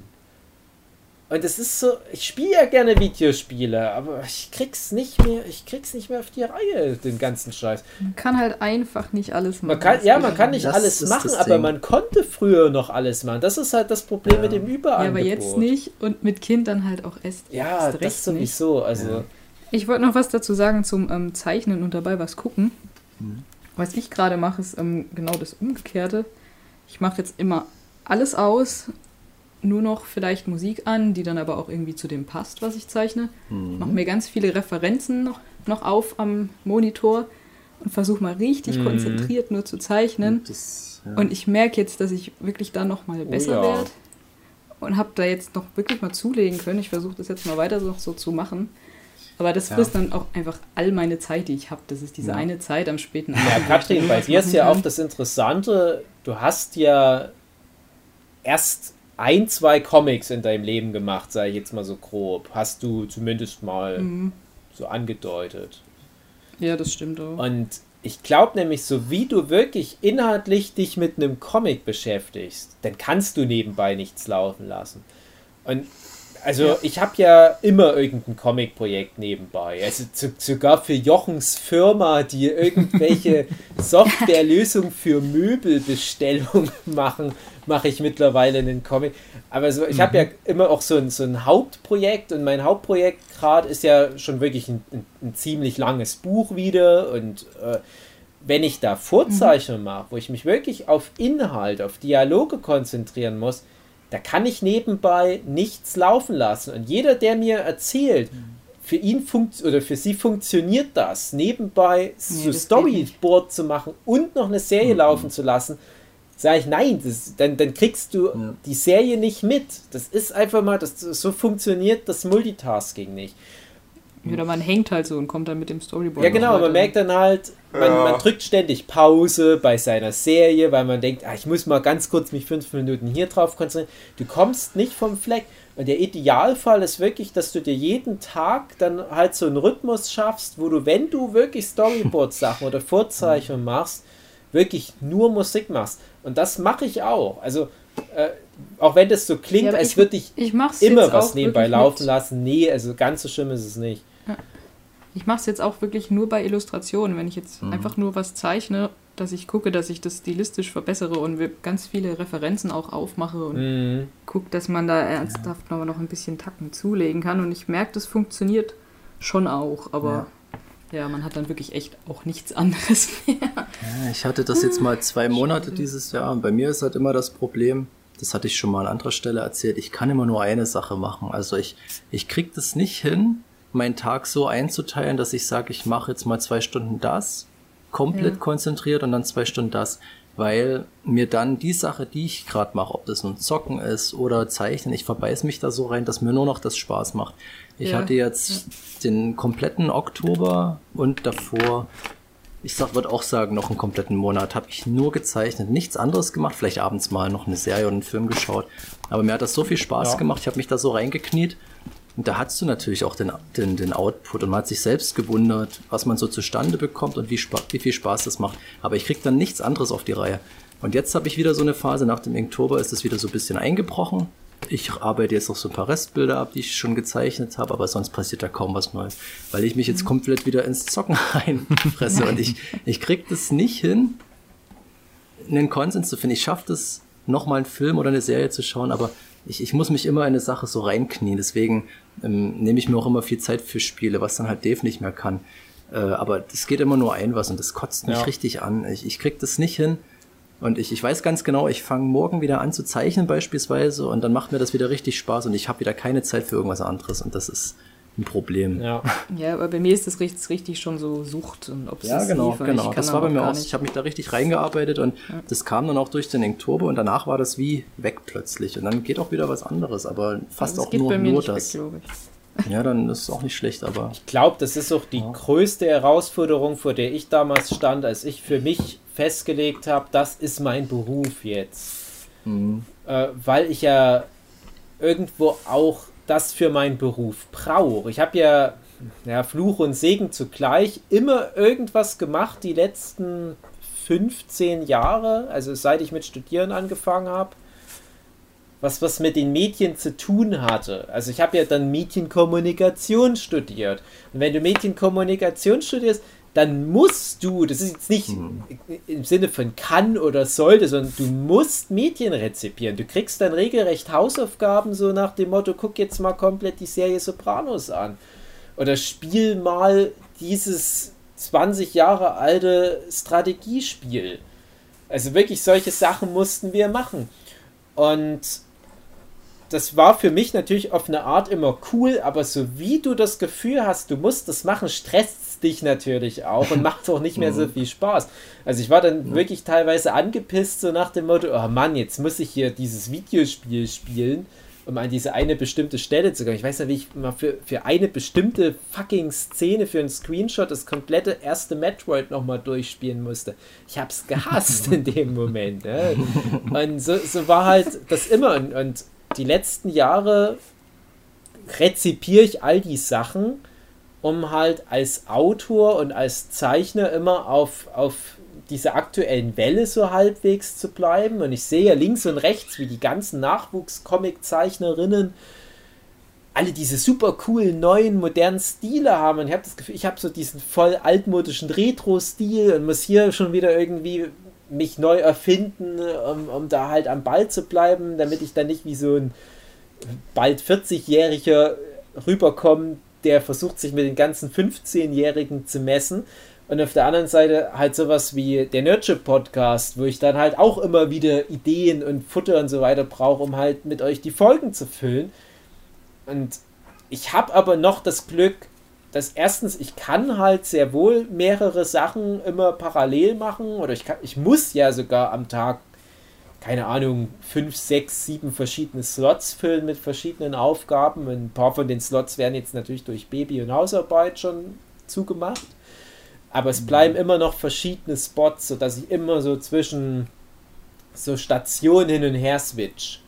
Und es ist so, ich spiele ja gerne Videospiele, aber ich krieg's nicht mehr auf die Reihe, den ganzen Scheiß. Man kann halt einfach nicht alles machen. Man kann nicht alles machen, aber man konnte früher noch alles machen. Das ist halt das Problem mit dem Überangebot. Ja, aber jetzt nicht und mit Kind dann halt auch erst. Ja, das sowieso. Also. Ja. Ich wollte noch was dazu sagen zum Zeichnen und dabei was gucken. Was ich gerade mache, ist genau das Umgekehrte. Ich mache jetzt immer alles aus, nur noch vielleicht Musik an, die dann aber auch irgendwie zu dem passt, was ich zeichne. Ich mache mir ganz viele Referenzen noch auf am Monitor und versuche mal richtig konzentriert nur zu zeichnen. Und ich merke jetzt, dass ich wirklich da nochmal besser werde und habe da jetzt noch wirklich mal zulegen können. Ich versuche das jetzt mal weiter so zu machen. Aber das frisst dann auch einfach all meine Zeit, die ich habe. Das ist diese eine Zeit am späten Abend. Ja, Katrin, bei dir ist ja auch das Interessante, du hast ja erst 1, 2 Comics in deinem Leben gemacht, sage ich jetzt mal so grob. Hast du zumindest mal so angedeutet. Ja, das stimmt auch. Und ich glaube nämlich, so wie du wirklich inhaltlich dich mit einem Comic beschäftigst, dann kannst du nebenbei nichts laufen lassen. Und also ich habe ja immer irgendein Comic-Projekt nebenbei, also sogar für Jochens Firma, die irgendwelche Softwarelösungen für Möbelbestellungen mache ich mittlerweile einen Comic. Aber so, ich habe ja immer auch so ein Hauptprojekt, und mein Hauptprojekt gerade ist ja schon wirklich ein ziemlich langes Buch wieder, und wenn ich da Vorzeichnungen mache, wo ich mich wirklich auf Inhalt, auf Dialoge konzentrieren muss, da kann ich nebenbei nichts laufen lassen. Und jeder, der mir erzählt, für ihn oder für sie funktioniert das, nebenbei so Storyboard zu machen und noch eine Serie laufen zu lassen, sage ich, nein, dann kriegst du die Serie nicht mit. Das ist einfach mal, so funktioniert das Multitasking nicht. Oder man hängt halt so und kommt dann mit dem Storyboard. Ja, genau, man merkt dann halt, man drückt ständig Pause bei seiner Serie, weil man denkt, ich muss mal ganz kurz mich 5 Minuten hier drauf konzentrieren. Du kommst nicht vom Fleck. Und der Idealfall ist wirklich, dass du dir jeden Tag dann halt so einen Rhythmus schaffst, wo du, wenn du wirklich Storyboard-Sachen oder Vorzeichnungen machst, wirklich nur Musik machst. Und das mache ich auch. Also, auch wenn das so klingt, ja, als würde ich immer was nebenbei laufen lassen. Nee, also ganz so schlimm ist es nicht. Ich mache es jetzt auch wirklich nur bei Illustrationen, wenn ich jetzt einfach nur was zeichne, dass ich gucke, dass ich das stilistisch verbessere und ganz viele Referenzen auch aufmache und gucke, dass man da ernsthaft noch ein bisschen Tacken zulegen kann, und ich merke, das funktioniert schon auch, aber ja, man hat dann wirklich echt auch nichts anderes mehr. Ja, ich hatte das jetzt mal 2 Monate dieses Jahr, und bei mir ist halt immer das Problem, das hatte ich schon mal an anderer Stelle erzählt, ich kann immer nur eine Sache machen, also ich kriege das nicht hin, meinen Tag so einzuteilen, dass ich sage, ich mache jetzt mal 2 Stunden das, komplett konzentriert, und dann 2 Stunden das, weil mir dann die Sache, die ich gerade mache, ob das nun Zocken ist oder Zeichnen, ich verbeiß mich da so rein, dass mir nur noch das Spaß macht. Ich hatte jetzt den kompletten Oktober und davor, würde auch sagen, noch einen kompletten Monat, habe ich nur gezeichnet, nichts anderes gemacht, vielleicht abends mal noch eine Serie oder einen Film geschaut, aber mir hat das so viel Spaß gemacht, ich habe mich da so reingekniet. Und da hast du natürlich auch den Output, und man hat sich selbst gewundert, was man so zustande bekommt und wie viel Spaß das macht. Aber ich krieg dann nichts anderes auf die Reihe. Und jetzt habe ich wieder so eine Phase, nach dem Inktober ist das wieder so ein bisschen eingebrochen. Ich arbeite jetzt noch so ein paar Restbilder ab, die ich schon gezeichnet habe, aber sonst passiert da kaum was Neues, weil ich mich jetzt komplett wieder ins Zocken reinfresse und ich kriege das nicht hin, einen Konsens zu finden. Ich schaffe das, nochmal einen Film oder eine Serie zu schauen, aber ich muss mich immer in eine Sache so reinknien. Deswegen nehme ich mir auch immer viel Zeit für Spiele, was dann halt Dave nicht mehr kann. Aber es geht immer nur ein was und das kotzt mich richtig an. Ich kriege das nicht hin. Und ich weiß ganz genau, ich fange morgen wieder an zu zeichnen beispielsweise und dann macht mir das wieder richtig Spaß und ich habe wieder keine Zeit für irgendwas anderes und das ist ein Problem. Ja, aber bei mir ist das richtig schon so Sucht und obsessiv. Ja, genau. Das war bei mir auch. Ich habe mich da richtig reingearbeitet und das kam dann auch durch den Inktober und danach war das wie weg plötzlich und dann geht auch wieder was anderes, aber fast also auch nur das. Weg, ja, dann ist es auch nicht schlecht, aber... Ich glaube, das ist auch die größte Herausforderung, vor der ich damals stand, als ich für mich festgelegt habe, das ist mein Beruf jetzt. Weil ich ja irgendwo auch das für meinen Beruf brauche. Ich habe ja Fluch und Segen zugleich, immer irgendwas gemacht die letzten 15 Jahre, also seit ich mit Studieren angefangen habe, was mit den Medien zu tun hatte. Also ich habe ja dann Medienkommunikation studiert. Und wenn du Medienkommunikation studierst, dann musst du, das ist jetzt nicht im Sinne von kann oder sollte, sondern du musst Medien rezipieren. Du kriegst dann regelrecht Hausaufgaben so nach dem Motto, guck jetzt mal komplett die Serie Sopranos an. Oder spiel mal dieses 20 Jahre alte Strategiespiel. Also wirklich solche Sachen mussten wir machen. Und das war für mich natürlich auf eine Art immer cool, aber so wie du das Gefühl hast, du musst das machen, stresst dich natürlich auch und macht auch nicht mehr so viel Spaß. Also ich war dann wirklich teilweise angepisst, so nach dem Motto, oh Mann, jetzt muss ich hier dieses Videospiel spielen, um an diese eine bestimmte Stelle zu kommen. Ich weiß ja, wie ich mal für eine bestimmte fucking Szene, für einen Screenshot, das komplette erste Metroid nochmal durchspielen musste. Ich hab's gehasst in dem Moment. Ne? Und so war halt das immer. Und die letzten Jahre rezipiere ich all die Sachen, um halt als Autor und als Zeichner immer auf dieser aktuellen Welle so halbwegs zu bleiben. Und ich sehe ja links und rechts, wie die ganzen Nachwuchs-Comic-Zeichnerinnen alle diese super coolen, neuen, modernen Stile haben. Und ich habe das Gefühl, ich habe so diesen voll altmodischen Retro-Stil und muss hier schon wieder irgendwie mich neu erfinden, um da halt am Ball zu bleiben, damit ich dann nicht wie so ein bald 40-Jähriger rüberkomme, der versucht, sich mit den ganzen 15-Jährigen zu messen. Und auf der anderen Seite halt sowas wie der Nerdship-Podcast, wo ich dann halt auch immer wieder Ideen und Futter und so weiter brauche, um halt mit euch die Folgen zu füllen. Und ich habe aber noch das Glück, dass erstens, ich kann halt sehr wohl mehrere Sachen immer parallel machen oder ich muss ja sogar am Tag, keine Ahnung, 5, 6, 7 verschiedene Slots füllen mit verschiedenen Aufgaben. Und ein paar von den Slots werden jetzt natürlich durch Baby und Hausarbeit schon zugemacht. Aber es bleiben immer noch verschiedene Spots, sodass ich immer so zwischen so Stationen hin und her switch.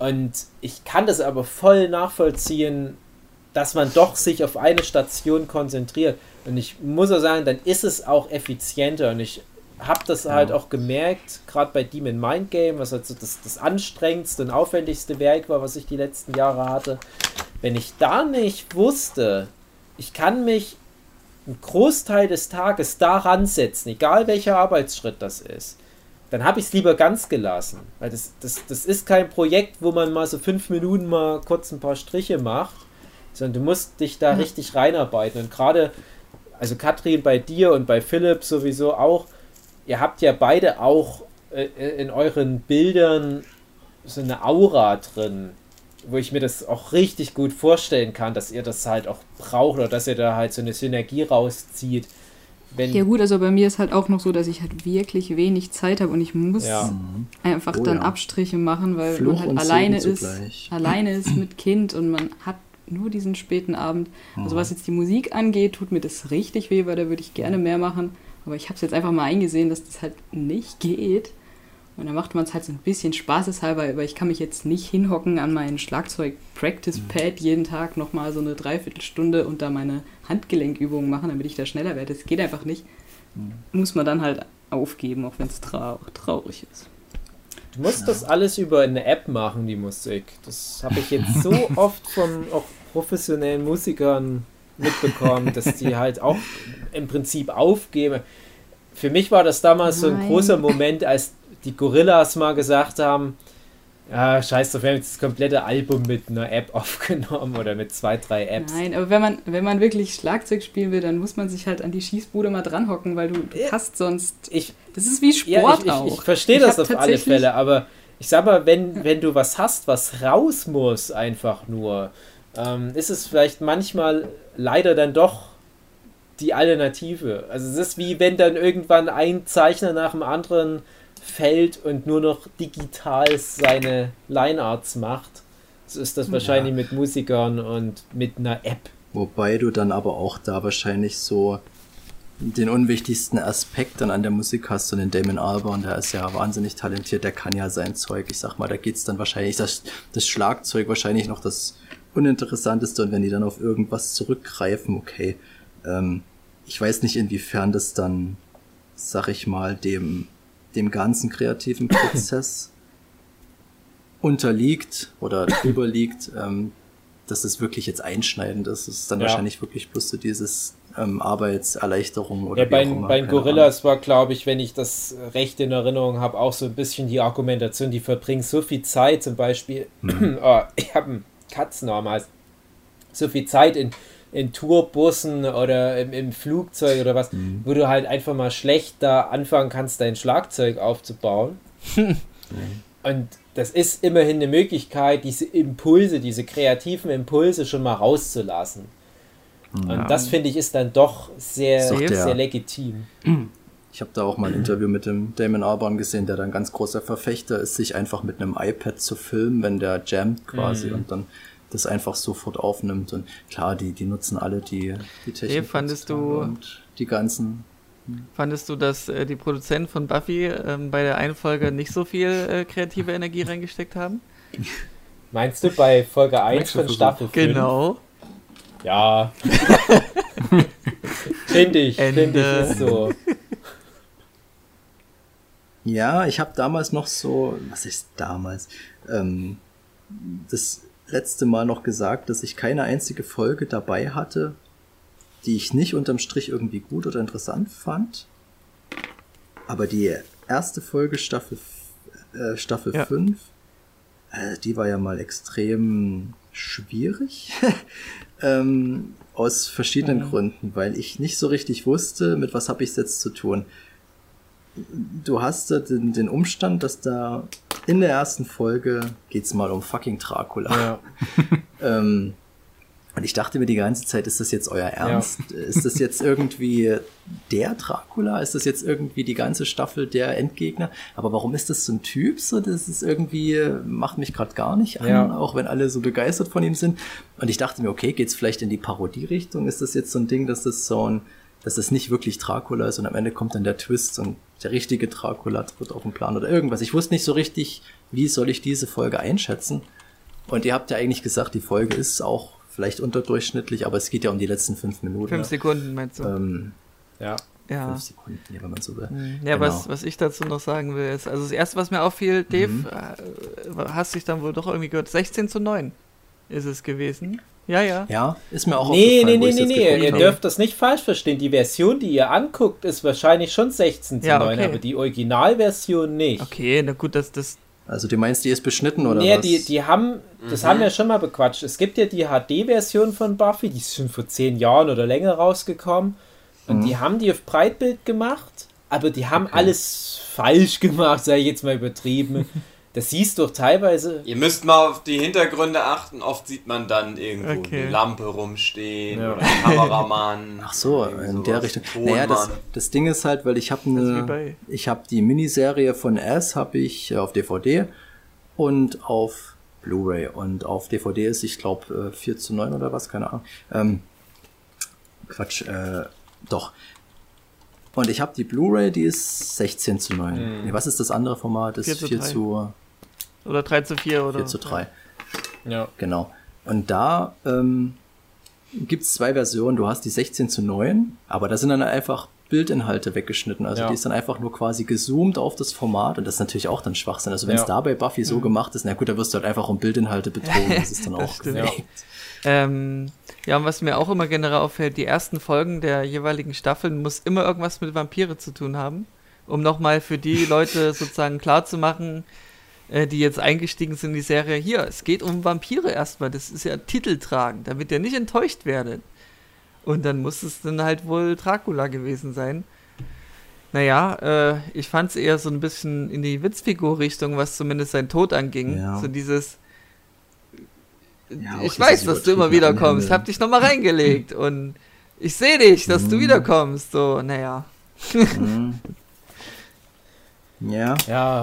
Und ich kann das aber voll nachvollziehen, dass man doch sich auf eine Station konzentriert. Und ich muss auch sagen, dann ist es auch effizienter. Und ich habe das halt auch gemerkt, gerade bei Demon Mind Game, was halt so das anstrengendste und aufwendigste Werk war, was ich die letzten Jahre hatte. Wenn ich da nicht wusste, ich kann mich einen Großteil des Tages daran setzen, egal welcher Arbeitsschritt das ist, dann habe ich es lieber ganz gelassen. Weil das ist kein Projekt, wo man mal so 5 Minuten mal kurz ein paar Striche macht, sondern du musst dich da richtig reinarbeiten. Und gerade, also Katrin bei dir und bei Philipp sowieso auch, ihr habt ja beide auch in euren Bildern so eine Aura drin, wo ich mir das auch richtig gut vorstellen kann, dass ihr das halt auch braucht oder dass ihr da halt so eine Synergie rauszieht. Wenn ja gut, also bei mir ist halt auch noch so, dass ich halt wirklich wenig Zeit habe und ich muss einfach dann Abstriche machen, weil Fluch man halt alleine ist mit Kind und man hat nur diesen späten Abend. Also was jetzt die Musik angeht, tut mir das richtig weh, weil da würde ich gerne mehr machen. Aber ich habe es jetzt einfach mal eingesehen, dass das halt nicht geht. Und dann macht man es halt so ein bisschen spaßeshalber, aber ich kann mich jetzt nicht hinhocken an meinen Schlagzeug-Practice-Pad jeden Tag nochmal so eine Dreiviertelstunde und da meine Handgelenkübungen machen, damit ich da schneller werde. Das geht einfach nicht. Muss man dann halt aufgeben, auch wenn es traurig ist. Du musst das alles über eine App machen, die Musik. Das habe ich jetzt so oft von auch professionellen Musikern mitbekommen, dass die halt auch im Prinzip aufgeben. Für mich war das damals so ein großer Moment, als die Gorillas mal gesagt haben, ja, scheiß drauf, wir haben jetzt das komplette Album mit einer App aufgenommen oder mit 2, 3 Apps. Nein, aber wenn man wirklich Schlagzeug spielen will, dann muss man sich halt an die Schießbude mal dranhocken, weil du hast sonst... das ist wie Sport auch. Ich verstehe das auf alle Fälle, aber ich sag mal, wenn du was hast, was raus muss einfach nur, ist es vielleicht manchmal leider dann doch die Alternative. Also es ist wie wenn dann irgendwann ein Zeichner nach dem anderen fällt und nur noch digital seine Linearts macht. So ist das wahrscheinlich mit Musikern und mit einer App. Wobei du dann aber auch da wahrscheinlich so den unwichtigsten Aspekt dann an der Musik hast, und den Damon Albarn, der ist ja wahnsinnig talentiert, der kann ja sein Zeug. Ich sag mal, da geht's dann wahrscheinlich, das Schlagzeug wahrscheinlich noch das Uninteressanteste, und wenn die dann auf irgendwas zurückgreifen, okay, ich weiß nicht, inwiefern das dann, sag ich mal, dem ganzen kreativen Prozess unterliegt oder drüber liegt, dass es wirklich jetzt einschneidend ist. Es ist dann wahrscheinlich wirklich bloß so dieses Arbeitserleichterung oder wie auch immer. Bei Gorillas war, glaube ich, wenn ich das recht in Erinnerung habe, auch so ein bisschen die Argumentation, die verbringen so viel Zeit, zum Beispiel, ich habe einen Katzenarm, heißt so viel Zeit in Tourbussen oder im Flugzeug oder was, wo du halt einfach mal schlecht da anfangen kannst, dein Schlagzeug aufzubauen. Und das ist immerhin eine Möglichkeit, diese kreativen Impulse schon mal rauszulassen. Ja. Und das, finde ich, ist dann doch sehr legitim. Ich habe da auch mal ein Interview mit dem Damon Albarn gesehen, der dann ganz großer Verfechter ist, sich einfach mit einem iPad zu filmen, wenn der jammt quasi, und dann das einfach sofort aufnimmt. Und klar, die nutzen alle die Technik. Fandest du, dass die Produzenten von Buffy bei der einen Folge nicht so viel kreative Energie reingesteckt haben? Meinst du bei Folge 1 von Staffel 5? Genau. Ja. Finde ich, ist so. Ja, ich habe damals noch so, was ist damals? Das letzte Mal noch gesagt, dass ich keine einzige Folge dabei hatte, die ich nicht unterm Strich irgendwie gut oder interessant fand. Aber die erste Folge Staffel 5, die war ja mal extrem schwierig. Aus verschiedenen Gründen, weil ich nicht so richtig wusste, mit was habe ich es jetzt zu tun. Du hast den Umstand, dass da in der ersten Folge geht's mal um fucking Dracula. Ja. Und ich dachte mir die ganze Zeit, ist das jetzt euer Ernst? Ja. Ist das jetzt irgendwie der Dracula? Ist das jetzt irgendwie die ganze Staffel der Endgegner? Aber warum ist das so ein Typ? So, das ist irgendwie, macht mich gerade gar nicht an, auch wenn alle so begeistert von ihm sind. Und ich dachte mir, okay, geht's vielleicht in die Parodie-Richtung? Ist das jetzt so ein Ding, dass das nicht wirklich Dracula ist, und am Ende kommt dann der Twist und der richtige Dracula tritt auf den Plan oder irgendwas. Ich wusste nicht so richtig, wie soll ich diese Folge einschätzen. Und ihr habt ja eigentlich gesagt, die Folge ist auch vielleicht unterdurchschnittlich, aber es geht ja um die letzten 5 Minuten. 5 Sekunden, meinst du? 5 Sekunden, wenn man so will. Ja, genau. was ich dazu noch sagen will, ist, also das Erste, was mir auffiel, Dave, hast dich dann wohl doch irgendwie gehört, 16:9 ist es gewesen. Ja. Ja, ist mir auch aufgefallen. Nee, ihr dürft das nicht falsch verstehen. Die Version, die ihr anguckt, ist wahrscheinlich schon 16:9, okay. Aber die Originalversion nicht. Okay, na gut, das... Also du meinst, die ist beschnitten oder was? Nee, die haben... Das haben wir schon mal bequatscht. Es gibt ja die HD-Version von Buffy, die ist schon vor 10 Jahren oder länger rausgekommen. Und die haben die auf Breitbild gemacht, aber die haben alles falsch gemacht, sei ich jetzt mal übertrieben. Das siehst du doch teilweise. Ihr müsst mal auf die Hintergründe achten. Oft sieht man dann irgendwo eine Lampe rumstehen oder einen Kameramann. Ach so, in der Richtung. Naja, das Ding ist halt, weil ich habe die Miniserie von S habe ich auf DVD und auf Blu-ray, und auf DVD ist, ich glaube, 4:9 oder was, keine Ahnung. Doch. Und ich habe die Blu-ray, die ist 16:9. Nee, was ist das andere Format? Das ist 4:3. Oder 3:4 oder? 4:3. Ja. Genau. Und da gibt es 2 Versionen. Du hast die 16:9, aber da sind dann einfach Bildinhalte weggeschnitten. Also die ist dann einfach nur quasi gezoomt auf das Format und das ist natürlich auch dann Schwachsinn. Also wenn es da bei Buffy so gemacht ist, na gut, da wirst du halt einfach um Bildinhalte betrogen. Das ist dann auch gefaked. Ja, und was mir auch immer generell auffällt, die ersten Folgen der jeweiligen Staffeln muss immer irgendwas mit Vampire zu tun haben, um nochmal für die Leute sozusagen klarzumachen, die jetzt eingestiegen sind in die Serie, hier, es geht um Vampire erstmal, das ist ja titeltragend, damit ihr nicht enttäuscht werdet. Und dann muss es dann halt wohl Dracula gewesen sein. Naja, ich fand es eher so ein bisschen in die Witzfigur-Richtung, was zumindest sein Tod anging. Ja. So dieses, ich weiß, dass du immer wieder kommst, hab dich nochmal reingelegt und ich sehe dich, dass du wiederkommst. So, naja. Ja,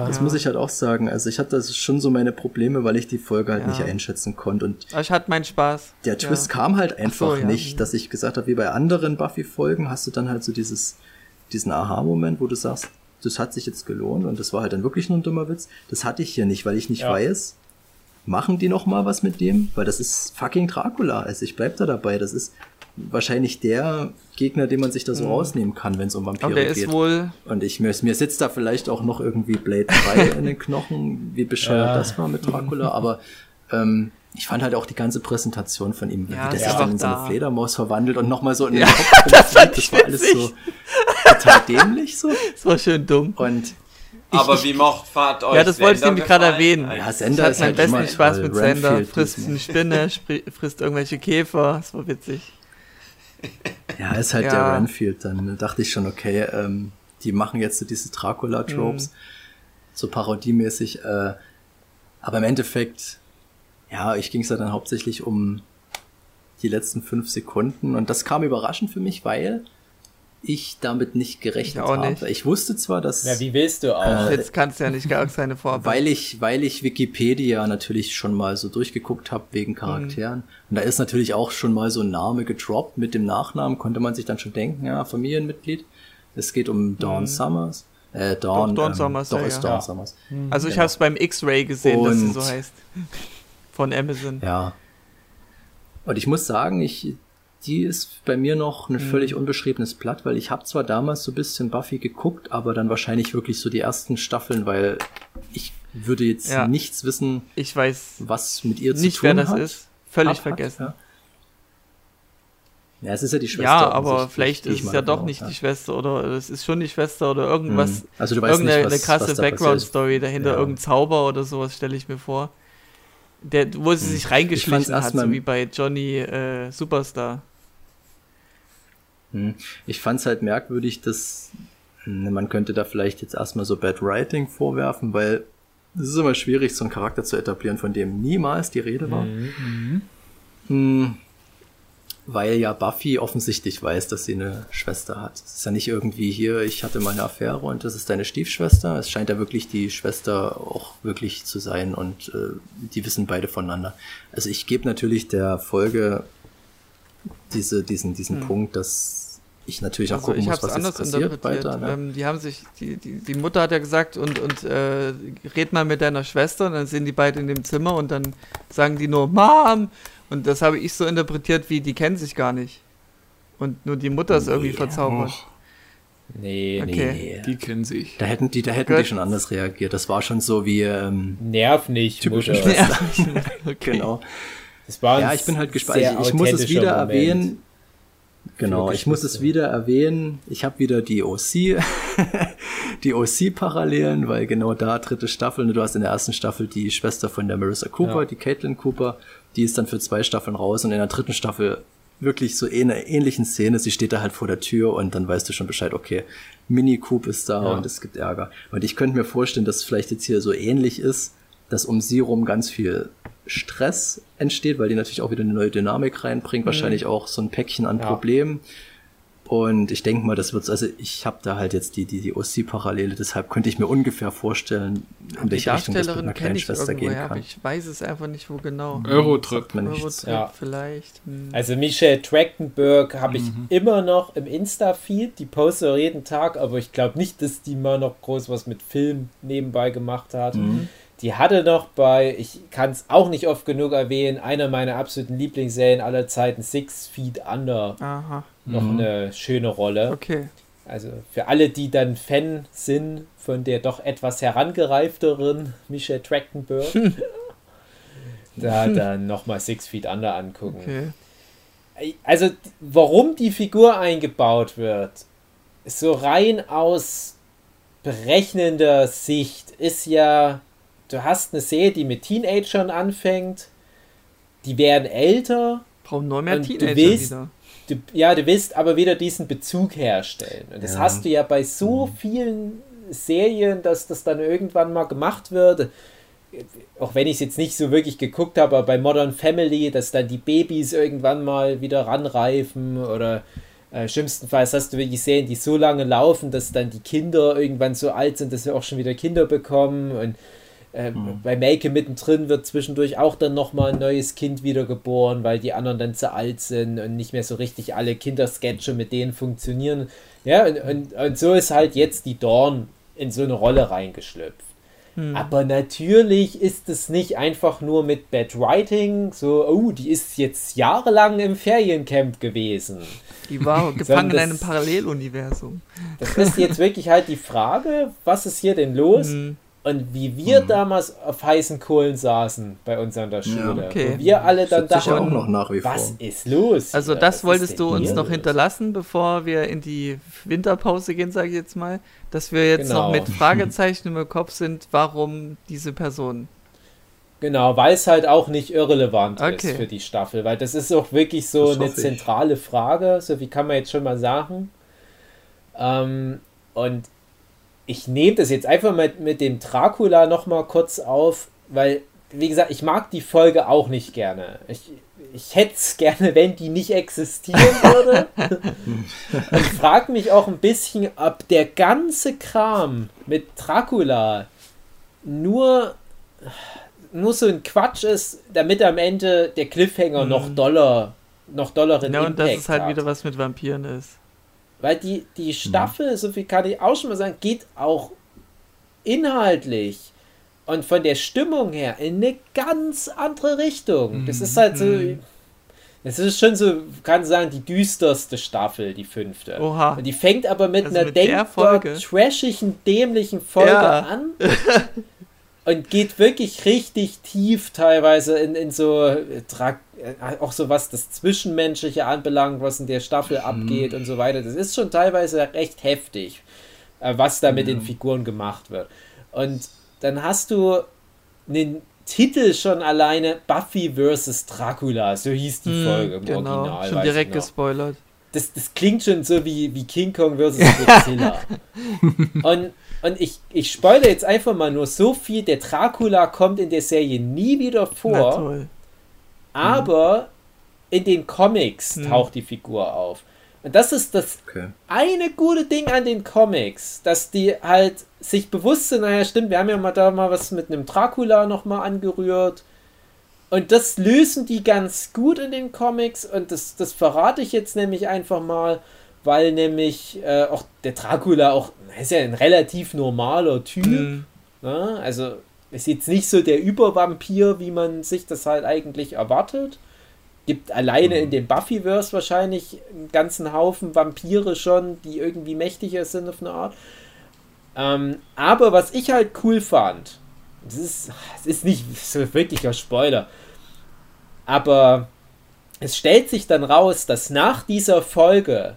das muss ich halt auch sagen. Also ich hatte schon so meine Probleme, weil ich die Folge halt nicht einschätzen konnte. Und ich hatte meinen Spaß. Der Twist kam halt einfach nicht, dass ich gesagt habe, wie bei anderen Buffy-Folgen hast du dann halt so diesen Aha-Moment, wo du sagst, das hat sich jetzt gelohnt und das war halt dann wirklich nur ein dummer Witz. Das hatte ich hier nicht, weil ich nicht weiß, machen die noch mal was mit dem? Weil das ist fucking Dracula. Also ich bleib da dabei. Das ist wahrscheinlich der Gegner, den man sich da so rausnehmen kann, wenn es um Vampire geht. Ist wohl und mir sitzt da vielleicht auch noch irgendwie Blade 3 in den Knochen, wie bescheuert das war mit Dracula, aber ich fand halt auch die ganze Präsentation von ihm, wie der sich dann in so eine Fledermaus verwandelt und nochmal so in den Kopf das war alles so total dämlich so. Das war schön dumm. Und aber wie macht euch? Ja, das wollte ich nämlich gerade erwähnen. Ja, Sender ist halt besten Spaß mit Sender. Frisst eine Spinne, frisst irgendwelche Käfer. Das war witzig. Ja, ist halt der Renfield dann. Da dachte ich schon, okay, die machen jetzt so diese Dracula-Tropes, so parodiemäßig. Aber im Endeffekt, ich ging es ja dann hauptsächlich um die letzten 5 Sekunden. Und das kam überraschend für mich, weil ich damit nicht gerechnet habe. Ich wusste zwar, dass... Ja, wie willst du auch? Jetzt kannst du ja nicht gar keine Vorbereitung. Weil ich Wikipedia natürlich schon mal so durchgeguckt habe wegen Charakteren. Und da ist natürlich auch schon mal so ein Name gedroppt mit dem Nachnamen. Konnte man sich dann schon denken, Familienmitglied. Es geht um Dawn Summers. Dawn Summers. Also ich habe es beim X-Ray gesehen, dass sie so heißt. Von Amazon. Ja. Und ich muss sagen, die ist bei mir noch ein völlig unbeschriebenes Blatt, weil ich habe zwar damals so ein bisschen Buffy geguckt, aber dann wahrscheinlich wirklich so die ersten Staffeln, weil ich würde jetzt nichts wissen, ich weiß was mit ihr zu tun hat. Nicht, wer das ist. Völlig vergessen. Ja, es ist ja die Schwester. Ja, aber vielleicht ist es ja doch nicht die Schwester oder es ist schon die Schwester oder irgendwas. Also du weißt irgendeine nicht, krasse Background-Story dahinter, irgendein Zauber oder sowas stelle ich mir vor. Wo sie sich reingeschlichen hat, so wie bei Johnny Superstar. Ich fand es halt merkwürdig, dass man könnte da vielleicht jetzt erstmal so Bad Writing vorwerfen, weil es ist immer schwierig, so einen Charakter zu etablieren, von dem niemals die Rede war. Weil ja Buffy offensichtlich weiß, dass sie eine Schwester hat. Es ist ja nicht irgendwie hier, ich hatte mal eine Affäre und das ist deine Stiefschwester. Es scheint ja wirklich die Schwester auch wirklich zu sein und die wissen beide voneinander. Also ich gebe natürlich der Folge diesen Punkt, dass ich natürlich auch gucken muss, was jetzt passiert weiter. Ne? Die haben sich, die Mutter hat ja gesagt, und red mal mit deiner Schwester, und dann sind die beiden in dem Zimmer und dann sagen die nur, Mom! Und das habe ich so interpretiert, wie die kennen sich gar nicht. Und nur die Mutter ist irgendwie verzaubert. Nee. Die kennen sich. Da hätten die schon anders reagiert. Das war schon so wie... nerv nicht, Mutter. Nerv nicht. Okay. Genau. Das war ich bin halt gespannt. Ich muss es wieder erwähnen. Genau, ich muss es wieder erwähnen. Ich habe wieder die OC, die OC-Parallelen, weil genau da 3. Staffel, du hast in der 1. Staffel die Schwester von der Marissa Cooper, die Caitlin Cooper, die ist dann für 2 Staffeln raus und in der 3. Staffel wirklich so in einer ähnlichen Szene, sie steht da halt vor der Tür und dann weißt du schon Bescheid, okay, Mini-Coop ist da und es gibt Ärger. Und ich könnte mir vorstellen, dass es vielleicht jetzt hier so ähnlich ist, dass um sie rum ganz viel Stress entsteht, weil die natürlich auch wieder eine neue Dynamik reinbringt, wahrscheinlich auch so ein Päckchen an Problemen. Und ich denke mal, das wird's, also ich habe da halt jetzt die OC-Parallele, deshalb könnte ich mir ungefähr vorstellen, in welche Richtung das mit einer kleinen Schwester gehen kann. Ich weiß es einfach nicht, wo genau. Eurotrip vielleicht. Also Michelle Trachtenberg habe ich immer noch im Insta-Feed, die postet jeden Tag, aber ich glaube nicht, dass die mal noch groß was mit Film nebenbei gemacht hat. Die hatte noch bei, ich kann es auch nicht oft genug erwähnen, einer meiner absoluten Lieblingsserien aller Zeiten, Six Feet Under, noch eine schöne Rolle. Okay. Also für alle, die dann Fan sind von der doch etwas herangereifteren Michelle Trachtenberg, da dann nochmal Six Feet Under angucken. Okay. Also warum die Figur eingebaut wird, so rein aus berechnender Sicht ist ja, du hast eine Serie, die mit Teenagern anfängt, die werden älter. Brauchen noch mehr Teenager wieder. Du willst aber wieder diesen Bezug herstellen. Und das hast du ja bei so vielen Serien, dass das dann irgendwann mal gemacht wird. Auch wenn ich es jetzt nicht so wirklich geguckt habe, aber bei Modern Family, dass dann die Babys irgendwann mal wieder ranreifen oder schlimmstenfalls hast du wirklich Serien, die so lange laufen, dass dann die Kinder irgendwann so alt sind, dass wir auch schon wieder Kinder bekommen. Und bei Maike mittendrin wird zwischendurch auch dann nochmal ein neues Kind wiedergeboren, weil die anderen dann zu alt sind und nicht mehr so richtig alle Kindersketche mit denen funktionieren. Ja, und so ist halt jetzt die Dawn in so eine Rolle reingeschlüpft. Aber natürlich ist es nicht einfach nur mit Bad Writing, so, die ist jetzt jahrelang im Feriencamp gewesen. Die war gefangen in einem Paralleluniversum. Das ist jetzt wirklich halt die Frage, was ist hier denn los? Und wie wir damals auf heißen Kohlen saßen bei uns an der Schule. Ja, okay. Und wir alle dann dachten, auch noch nach wie vor. Was ist los? Also das wolltest du uns noch hinterlassen, bevor wir in die Winterpause gehen, sage ich jetzt mal, dass wir jetzt noch mit Fragezeichen im Kopf sind, warum diese Person. Genau, weil es halt auch nicht irrelevant ist für die Staffel, weil das ist auch wirklich so eine zentrale Frage, so wie kann man jetzt schon mal sagen. Und ich nehme das jetzt einfach mit dem Dracula nochmal kurz auf, weil, wie gesagt, ich mag die Folge auch nicht gerne. Ich hätte es gerne, wenn die nicht existieren würde. Ich frage mich auch ein bisschen, ob der ganze Kram mit Dracula nur so ein Quatsch ist, damit am Ende der Cliffhanger noch doller in Impact hat. Und dass es halt wieder was mit Vampiren ist. Weil die Staffel, so viel kann ich auch schon mal sagen, geht auch inhaltlich und von der Stimmung her in eine ganz andere Richtung. Das ist halt so, das ist schon so, kann sagen, die düsterste Staffel, die 5. Oha. Und die fängt aber mit einer denkbar trashigen, dämlichen Folge an und geht wirklich richtig tief teilweise in so auch so was das Zwischenmenschliche anbelangt, was in der Staffel abgeht und so weiter. Das ist schon teilweise recht heftig, was da mit den Figuren gemacht wird. Und dann hast du einen Titel schon alleine, Buffy vs. Dracula, so hieß die Folge im Original. Schon direkt gespoilert. Das klingt schon so wie King Kong vs. Godzilla. Und ich spoilere jetzt einfach mal nur so viel, der Dracula kommt in der Serie nie wieder vor. Aber in den Comics taucht die Figur auf. Und das ist das eine gute Ding an den Comics, dass die halt sich bewusst sind, naja, stimmt, wir haben ja mal was mit einem Dracula nochmal angerührt. Und das lösen die ganz gut in den Comics. Und das verrate ich jetzt nämlich einfach mal, weil nämlich auch der Dracula ist ja ein relativ normaler Typ. Ne? Also ist jetzt nicht so der Übervampir, wie man sich das halt eigentlich erwartet. Gibt alleine in dem Buffyverse wahrscheinlich einen ganzen Haufen Vampire schon, die irgendwie mächtiger sind auf eine Art. Aber was ich halt cool fand, es ist nicht so wirklich ein Spoiler, aber es stellt sich dann raus, dass nach dieser Folge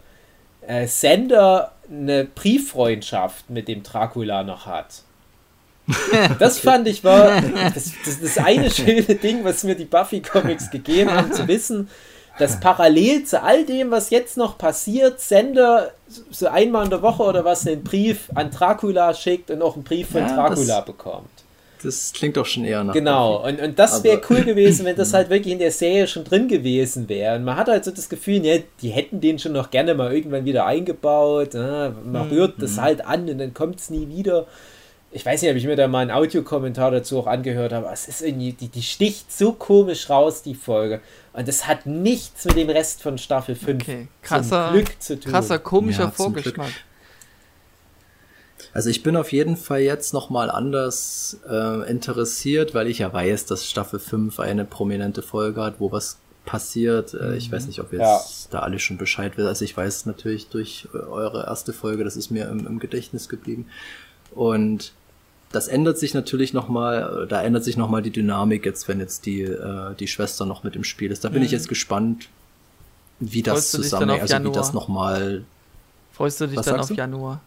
Sander eine Brieffreundschaft mit dem Dracula noch hat. Das fand ich war das eine schöne Ding, was mir die Buffy-Comics gegeben haben, zu wissen, dass parallel zu all dem, was jetzt noch passiert, Sander so einmal in der Woche oder was einen Brief an Dracula schickt und auch einen Brief von Dracula bekommt. Das klingt doch schon eher nach. Genau, und das wäre cool gewesen, wenn das halt wirklich in der Serie schon drin gewesen wäre. Und man hat halt so das Gefühl, ja, die hätten den schon noch gerne mal irgendwann wieder eingebaut. Man rührt das halt an und dann kommt es nie wieder. Ich weiß nicht, ob ich mir da mal einen Audiokommentar dazu auch angehört habe, aber es ist irgendwie, die sticht so komisch raus, die Folge. Und das hat nichts mit dem Rest von Staffel 5 zum Glück zu tun. Krasser, komischer Vorgeschmack. Also ich bin auf jeden Fall jetzt nochmal anders interessiert, weil ich ja weiß, dass Staffel 5 eine prominente Folge hat, wo was passiert. Ich weiß nicht, ob jetzt da alle schon Bescheid wissen. Also ich weiß natürlich durch eure erste Folge, das ist mir im Gedächtnis geblieben. Und das ändert sich natürlich nochmal, da ändert sich nochmal die Dynamik jetzt, wenn jetzt die Schwester noch mit im Spiel ist. Da bin ich jetzt gespannt, wie das zusammenhängt, also Januar? Wie das nochmal... Freust du dich dann auf Januar?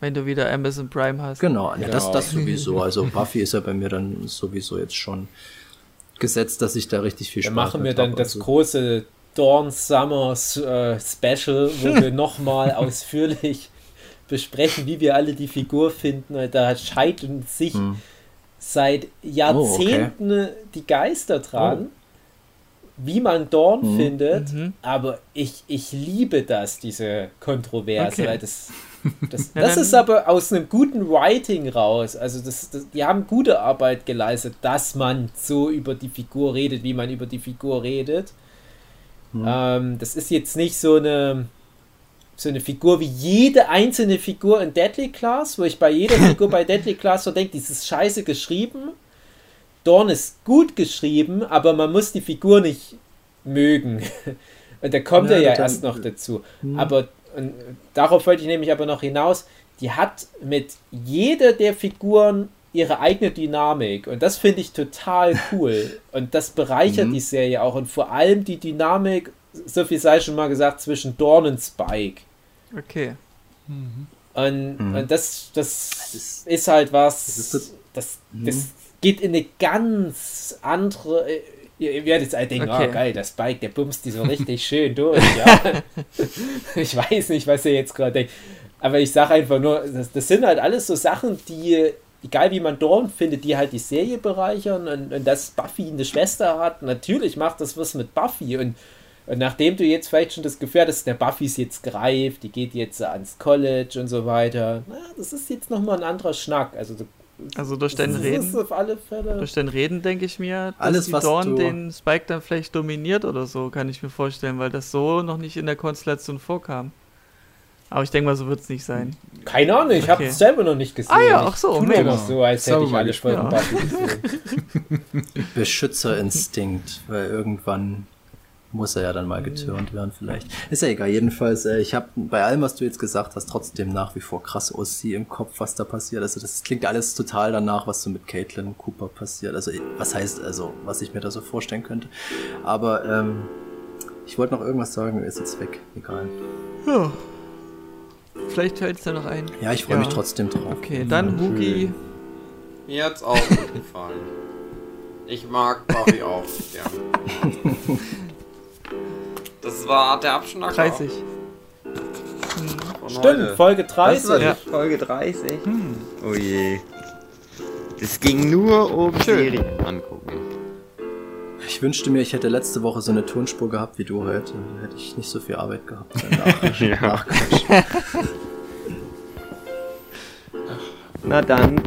Wenn du wieder Amazon Prime hast? Genau, ja, das sowieso. Also Buffy ist ja bei mir dann sowieso jetzt schon gesetzt, dass ich da richtig viel Spaß habe. Dann machen wir dann das große Dawn Summer Special, wo wir nochmal ausführlich besprechen, wie wir alle die Figur finden. Da scheiden sich seit Jahrzehnten die Geister dran, wie man Dawn findet. Aber ich liebe das, diese Kontroverse, weil das ist aber aus einem guten Writing raus. Also die haben gute Arbeit geleistet, dass man so über die Figur redet, wie man über die Figur redet. Das ist jetzt nicht so eine Figur wie jede einzelne Figur in Deadly Class, wo ich bei jeder Figur bei Deadly Class so denke, die ist scheiße geschrieben. Dawn ist gut geschrieben, aber man muss die Figur nicht mögen. Und da kommt er erst noch dazu. Aber darauf wollte ich nämlich aber noch hinaus, die hat mit jeder der Figuren ihre eigene Dynamik und das finde ich total cool und das bereichert die Serie auch und vor allem die Dynamik, so viel sei schon mal gesagt, zwischen Dawn und Spike. Okay. Und das ist halt was, das geht in eine ganz andere... Ihr werdet jetzt denken, geil, der Spike, der bumst die so richtig schön durch. Ja. Ich weiß nicht, was ihr jetzt gerade denkt. Aber ich sage einfach nur, das sind halt alles so Sachen, die, egal wie man Dawn findet, die halt die Serie bereichern. Und dass Buffy eine Schwester hat, natürlich macht das was mit Buffy. Und nachdem du jetzt vielleicht schon das Gefühl hast, der Buffy ist jetzt greif, die geht jetzt ans College und so weiter. Na, das ist jetzt nochmal ein anderer Schnack. Also durch dein Reden denke ich mir, dass alles, die Dawn den Spike dann vielleicht dominiert oder so, kann ich mir vorstellen, weil das so noch nicht in der Konstellation vorkam. Aber ich denke mal, so wird es nicht sein. Keine Ahnung, ich habe es selber noch nicht gesehen. Ah ja, auch so. Ich immer so, als hätte ich alle Folgen Buffy gesehen. Beschützerinstinkt, weil irgendwann muss er ja dann mal getürnt werden vielleicht. Ist ja egal, jedenfalls, ich habe bei allem, was du jetzt gesagt hast, trotzdem nach wie vor krass OC im Kopf, was da passiert. Also das klingt alles total danach, was so mit Caitlin Cooper passiert. Also was ich mir da so vorstellen könnte. Aber ich wollte noch irgendwas sagen, ist jetzt weg. Egal. Ja. Vielleicht fällt es da noch ein. Ja, ich freue mich trotzdem drauf. Okay, dann Hugi. Mir hat's auch gut gefallen. Ich mag Buffy auch gerne. Das war der Abschnack. 30. Stimmt, heute. Folge 30. Das war Folge 30. Oh je. Es ging nur um Serien angucken. Ich wünschte mir, ich hätte letzte Woche so eine Tonspur gehabt wie du heute. Dann hätte ich nicht so viel Arbeit gehabt. Na dann.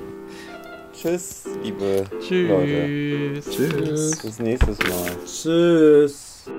Tschüss, liebe Leute. Tschüss. Bis nächstes Mal. Tschüss.